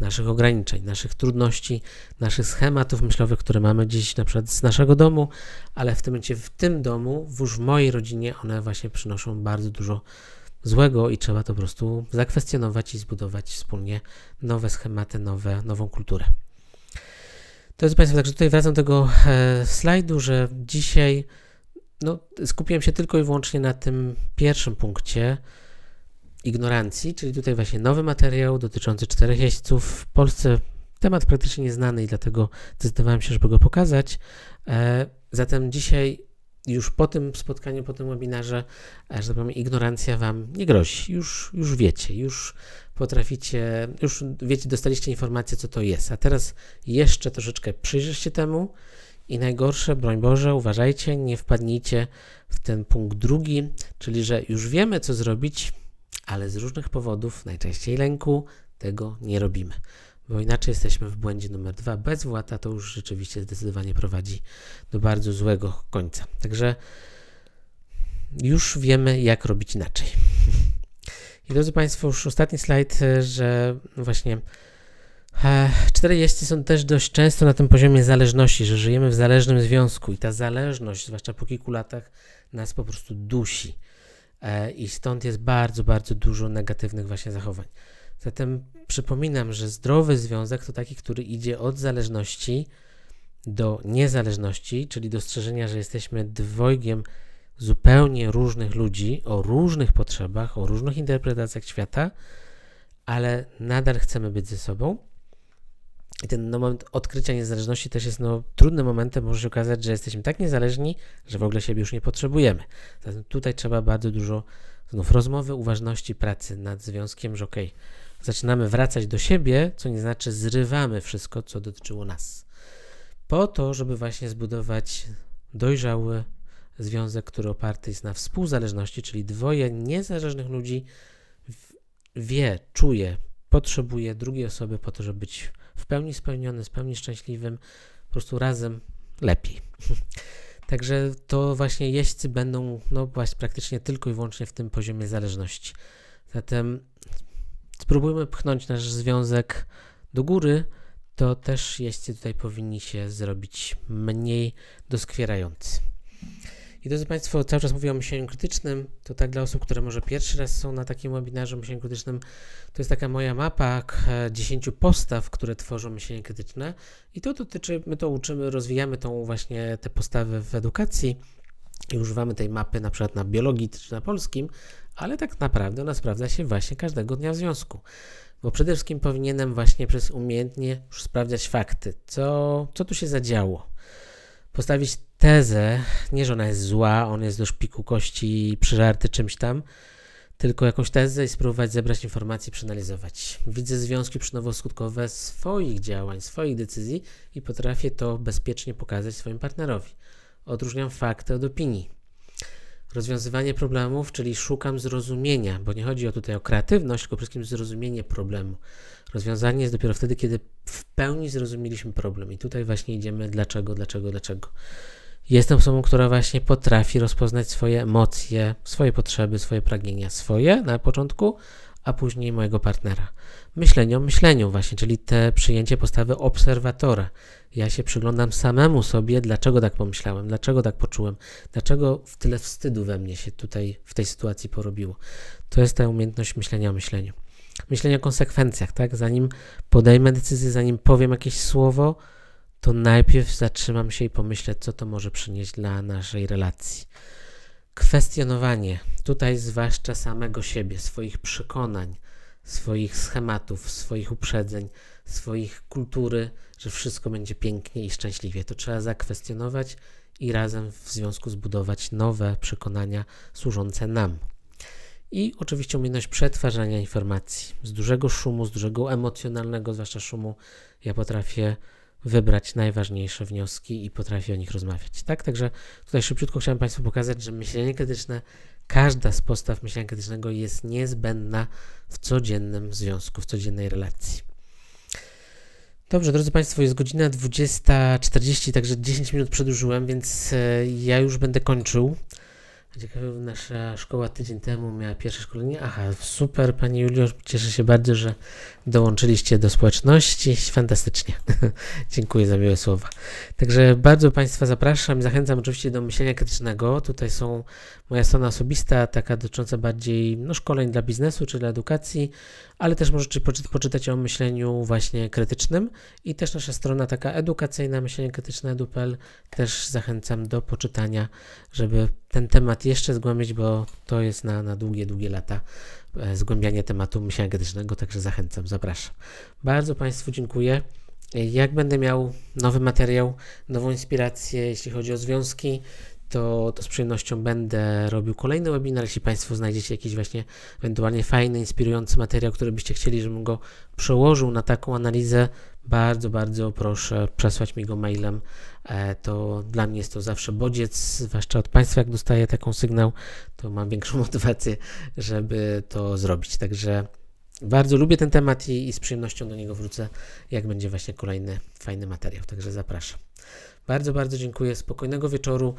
naszych ograniczeń, naszych trudności, naszych schematów myślowych, które mamy dziś na przykład z naszego domu, ale w tym momencie w tym domu, już w mojej rodzinie, one właśnie przynoszą bardzo dużo złego i trzeba to po prostu zakwestionować i zbudować wspólnie nowe schematy, nowe, nową kulturę. Drodzy Państwo, także tutaj wracam do tego e, slajdu, że dzisiaj no, skupiłem się tylko i wyłącznie na tym pierwszym punkcie ignorancji, czyli tutaj właśnie nowy materiał dotyczący czterech jeźdźców. W Polsce temat praktycznie nieznany i dlatego zdecydowałem się, żeby go pokazać. E, zatem dzisiaj już po tym spotkaniu, po tym webinarze, że tak powiem, ignorancja Wam nie grozi. Już, już wiecie, już potraficie, już wiecie, dostaliście informację, co to jest. A teraz jeszcze troszeczkę przyjrzysz się temu i najgorsze, broń Boże, uważajcie, nie wpadnijcie w ten punkt drugi, czyli że już wiemy, co zrobić, ale z różnych powodów, najczęściej lęku, tego nie robimy. Bo inaczej jesteśmy w błędzie numer dwa. Bezwład, a to już rzeczywiście zdecydowanie prowadzi do bardzo złego końca. Także już wiemy, jak robić inaczej. I drodzy Państwo, już ostatni slajd, że właśnie e, cztery jeźdźcy są też dość często na tym poziomie zależności, że żyjemy w zależnym związku i ta zależność, zwłaszcza po kilku latach, nas po prostu dusi. E, I stąd jest bardzo, bardzo dużo negatywnych właśnie zachowań. Zatem przypominam, że zdrowy związek to taki, który idzie od zależności do niezależności, czyli dostrzeżenia, że jesteśmy dwojgiem zupełnie różnych ludzi, o różnych potrzebach, o różnych interpretacjach świata, ale nadal chcemy być ze sobą. I ten no, moment odkrycia niezależności też jest no, trudnym momentem, może się okazać, że jesteśmy tak niezależni, że w ogóle siebie już nie potrzebujemy. Zatem tutaj trzeba bardzo dużo znów rozmowy, uważności, pracy nad związkiem, że okej, zaczynamy wracać do siebie, co nie znaczy zrywamy wszystko, co dotyczyło nas. Po to, żeby właśnie zbudować dojrzały związek, który oparty jest na współzależności, czyli dwoje niezależnych ludzi wie, czuje, potrzebuje drugiej osoby po to, żeby być w pełni spełniony, w pełni szczęśliwym, po prostu razem lepiej. Także to właśnie jeźdźcy będą no, właśnie praktycznie tylko i wyłącznie w tym poziomie zależności. Zatem spróbujmy pchnąć nasz związek do góry, to też jeźdźcy tutaj powinni się zrobić mniej doskwierający. I drodzy Państwo, cały czas mówię o myśleniu krytycznym, to tak dla osób, które może pierwszy raz są na takim webinarze o myśleniu krytycznym, to jest taka moja mapa dziesięciu postaw, które tworzą myślenie krytyczne i to dotyczy, my to uczymy, rozwijamy tą właśnie te postawy w edukacji i używamy tej mapy na przykład na biologii czy na polskim, ale tak naprawdę ona sprawdza się właśnie każdego dnia w związku, bo przede wszystkim powinienem właśnie przez umiejętnie już sprawdzać fakty, co, co tu się zadziało, postawić tezę, nie, że ona jest zła, on jest do szpiku kości przyżarty czymś tam, tylko jakąś tezę i spróbować zebrać informacje, przeanalizować. Widzę związki przyczynowo-skutkowe swoich działań, swoich decyzji i potrafię to bezpiecznie pokazać swoim partnerowi. Odróżniam fakty od opinii. Rozwiązywanie problemów, czyli szukam zrozumienia, bo nie chodzi o tutaj o kreatywność, tylko przede wszystkim zrozumienie problemu. Rozwiązanie jest dopiero wtedy, kiedy w pełni zrozumieliśmy problem i tutaj właśnie idziemy dlaczego, dlaczego, dlaczego. Jestem osobą, która właśnie potrafi rozpoznać swoje emocje, swoje potrzeby, swoje pragnienia, swoje na początku, a później mojego partnera. Myślenie o myśleniu właśnie, czyli te przyjęcie postawy obserwatora. Ja się przyglądam samemu sobie, dlaczego tak pomyślałem, dlaczego tak poczułem, dlaczego tyle wstydu we mnie się tutaj w tej sytuacji porobiło. To jest ta umiejętność myślenia o myśleniu. Myślenie o konsekwencjach, tak? Zanim podejmę decyzję, zanim powiem jakieś słowo, to najpierw zatrzymam się i pomyślę, co to może przynieść dla naszej relacji. Kwestionowanie, tutaj zwłaszcza samego siebie, swoich przekonań, swoich schematów, swoich uprzedzeń, swoich kultury, że wszystko będzie pięknie i szczęśliwie. To trzeba zakwestionować i razem w związku zbudować nowe przekonania służące nam. I oczywiście umiejętność przetwarzania informacji. Z dużego szumu, z dużego emocjonalnego, zwłaszcza szumu, ja potrafię wybrać najważniejsze wnioski i potrafi o nich rozmawiać. Tak? Także tutaj szybciutko chciałem Państwu pokazać, że myślenie krytyczne, każda z postaw myślenia krytycznego jest niezbędna w codziennym związku, w codziennej relacji. Dobrze, drodzy Państwo, jest godzina dwudziesta czterdzieści, także dziesięć minut przedłużyłem, więc ja już będę kończył. Ciekawe, nasza szkoła tydzień temu miała pierwsze szkolenie. Aha, super, Pani Julio, cieszę się bardzo, że dołączyliście do społeczności. Fantastycznie. Dziękuję za miłe słowa. Także bardzo Państwa zapraszam, zachęcam oczywiście do myślenia krytycznego. Tutaj są moja strona osobista, taka dotycząca bardziej no, szkoleń dla biznesu czy dla edukacji, ale też możecie poczy- poczytać o myśleniu właśnie krytycznym i też nasza strona taka edukacyjna, myślenie krytyczne edu kropka pe el. Też zachęcam do poczytania, żeby ten temat jeszcze zgłębić, bo to jest na, na długie, długie lata e, zgłębianie tematu myślenia krytycznego, także zachęcam, zapraszam. Bardzo Państwu dziękuję. Jak będę miał nowy materiał, nową inspirację, jeśli chodzi o związki, to, to z przyjemnością będę robił kolejny webinar. Jeśli Państwo znajdziecie jakiś właśnie ewentualnie fajny, inspirujący materiał, który byście chcieli, żebym go przełożył na taką analizę, bardzo, bardzo proszę przesłać mi go mailem. E, to dla mnie jest to zawsze bodziec, zwłaszcza od Państwa, jak dostaję taką sygnał, to mam większą motywację, żeby to zrobić. Także bardzo lubię ten temat i, i z przyjemnością do niego wrócę, jak będzie właśnie kolejny fajny materiał. Także zapraszam. Bardzo, bardzo dziękuję. Spokojnego wieczoru.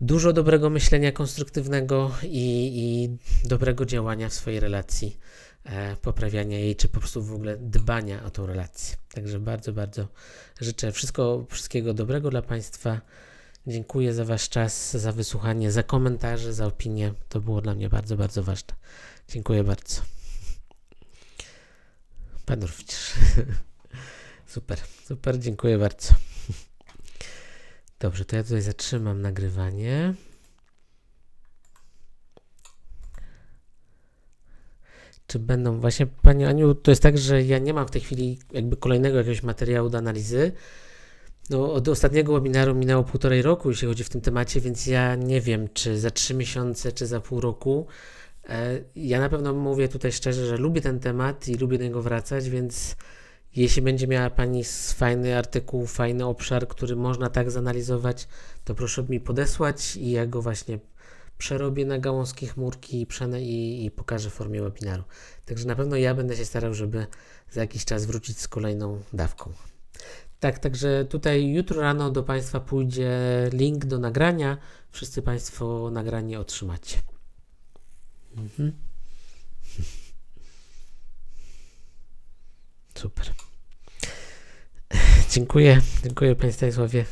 Dużo dobrego myślenia konstruktywnego i, i dobrego działania w swojej relacji, e, poprawiania jej, czy po prostu w ogóle dbania o tą relację. Także bardzo, bardzo życzę wszystko, wszystkiego dobrego dla Państwa. Dziękuję za Wasz czas, za wysłuchanie, za komentarze, za opinie. To było dla mnie bardzo, bardzo ważne. Dziękuję bardzo. Pan Urwicz. Super, super, dziękuję bardzo. Dobrze, to ja tutaj zatrzymam nagrywanie. Czy będą właśnie, Pani Aniu, to jest tak, że ja nie mam w tej chwili jakby kolejnego jakiegoś materiału do analizy. No, od ostatniego webinaru minęło półtorej roku, jeśli chodzi w tym temacie, więc ja nie wiem, czy za trzy miesiące, czy za pół roku. Ja na pewno mówię tutaj szczerze, że lubię ten temat i lubię do niego wracać, więc jeśli będzie miała Pani fajny artykuł, fajny obszar, który można tak zanalizować, to proszę mi podesłać i ja go właśnie przerobię na gałązki, chmurki i, i pokażę w formie webinaru. Także na pewno ja będę się starał, żeby za jakiś czas wrócić z kolejną dawką. Tak, także tutaj jutro rano do Państwa pójdzie link do nagrania. Wszyscy Państwo nagranie otrzymacie. Mhm. Super. Dziękuję, dziękuję Panie Stanisławie.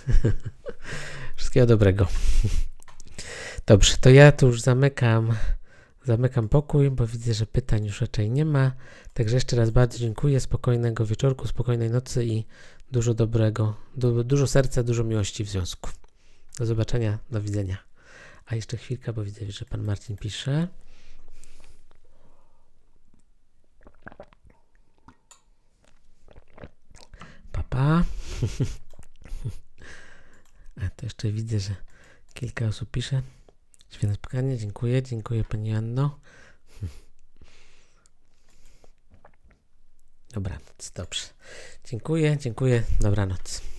Wszystkiego dobrego. Dobrze, to ja tu już zamykam, zamykam pokój, bo widzę, że pytań już raczej nie ma. Także jeszcze raz bardzo dziękuję. Spokojnego wieczorku, spokojnej nocy i dużo dobrego, du- dużo serca, dużo miłości w związku. Do zobaczenia, do widzenia. A jeszcze chwilkę, bo widzę, że Pan Marcin pisze. Papa. A to jeszcze widzę, że kilka osób pisze. Świetne spotkanie, dziękuję, dziękuję Pani Anno. Dobranoc, dobrze. Dziękuję, dziękuję, dobranoc.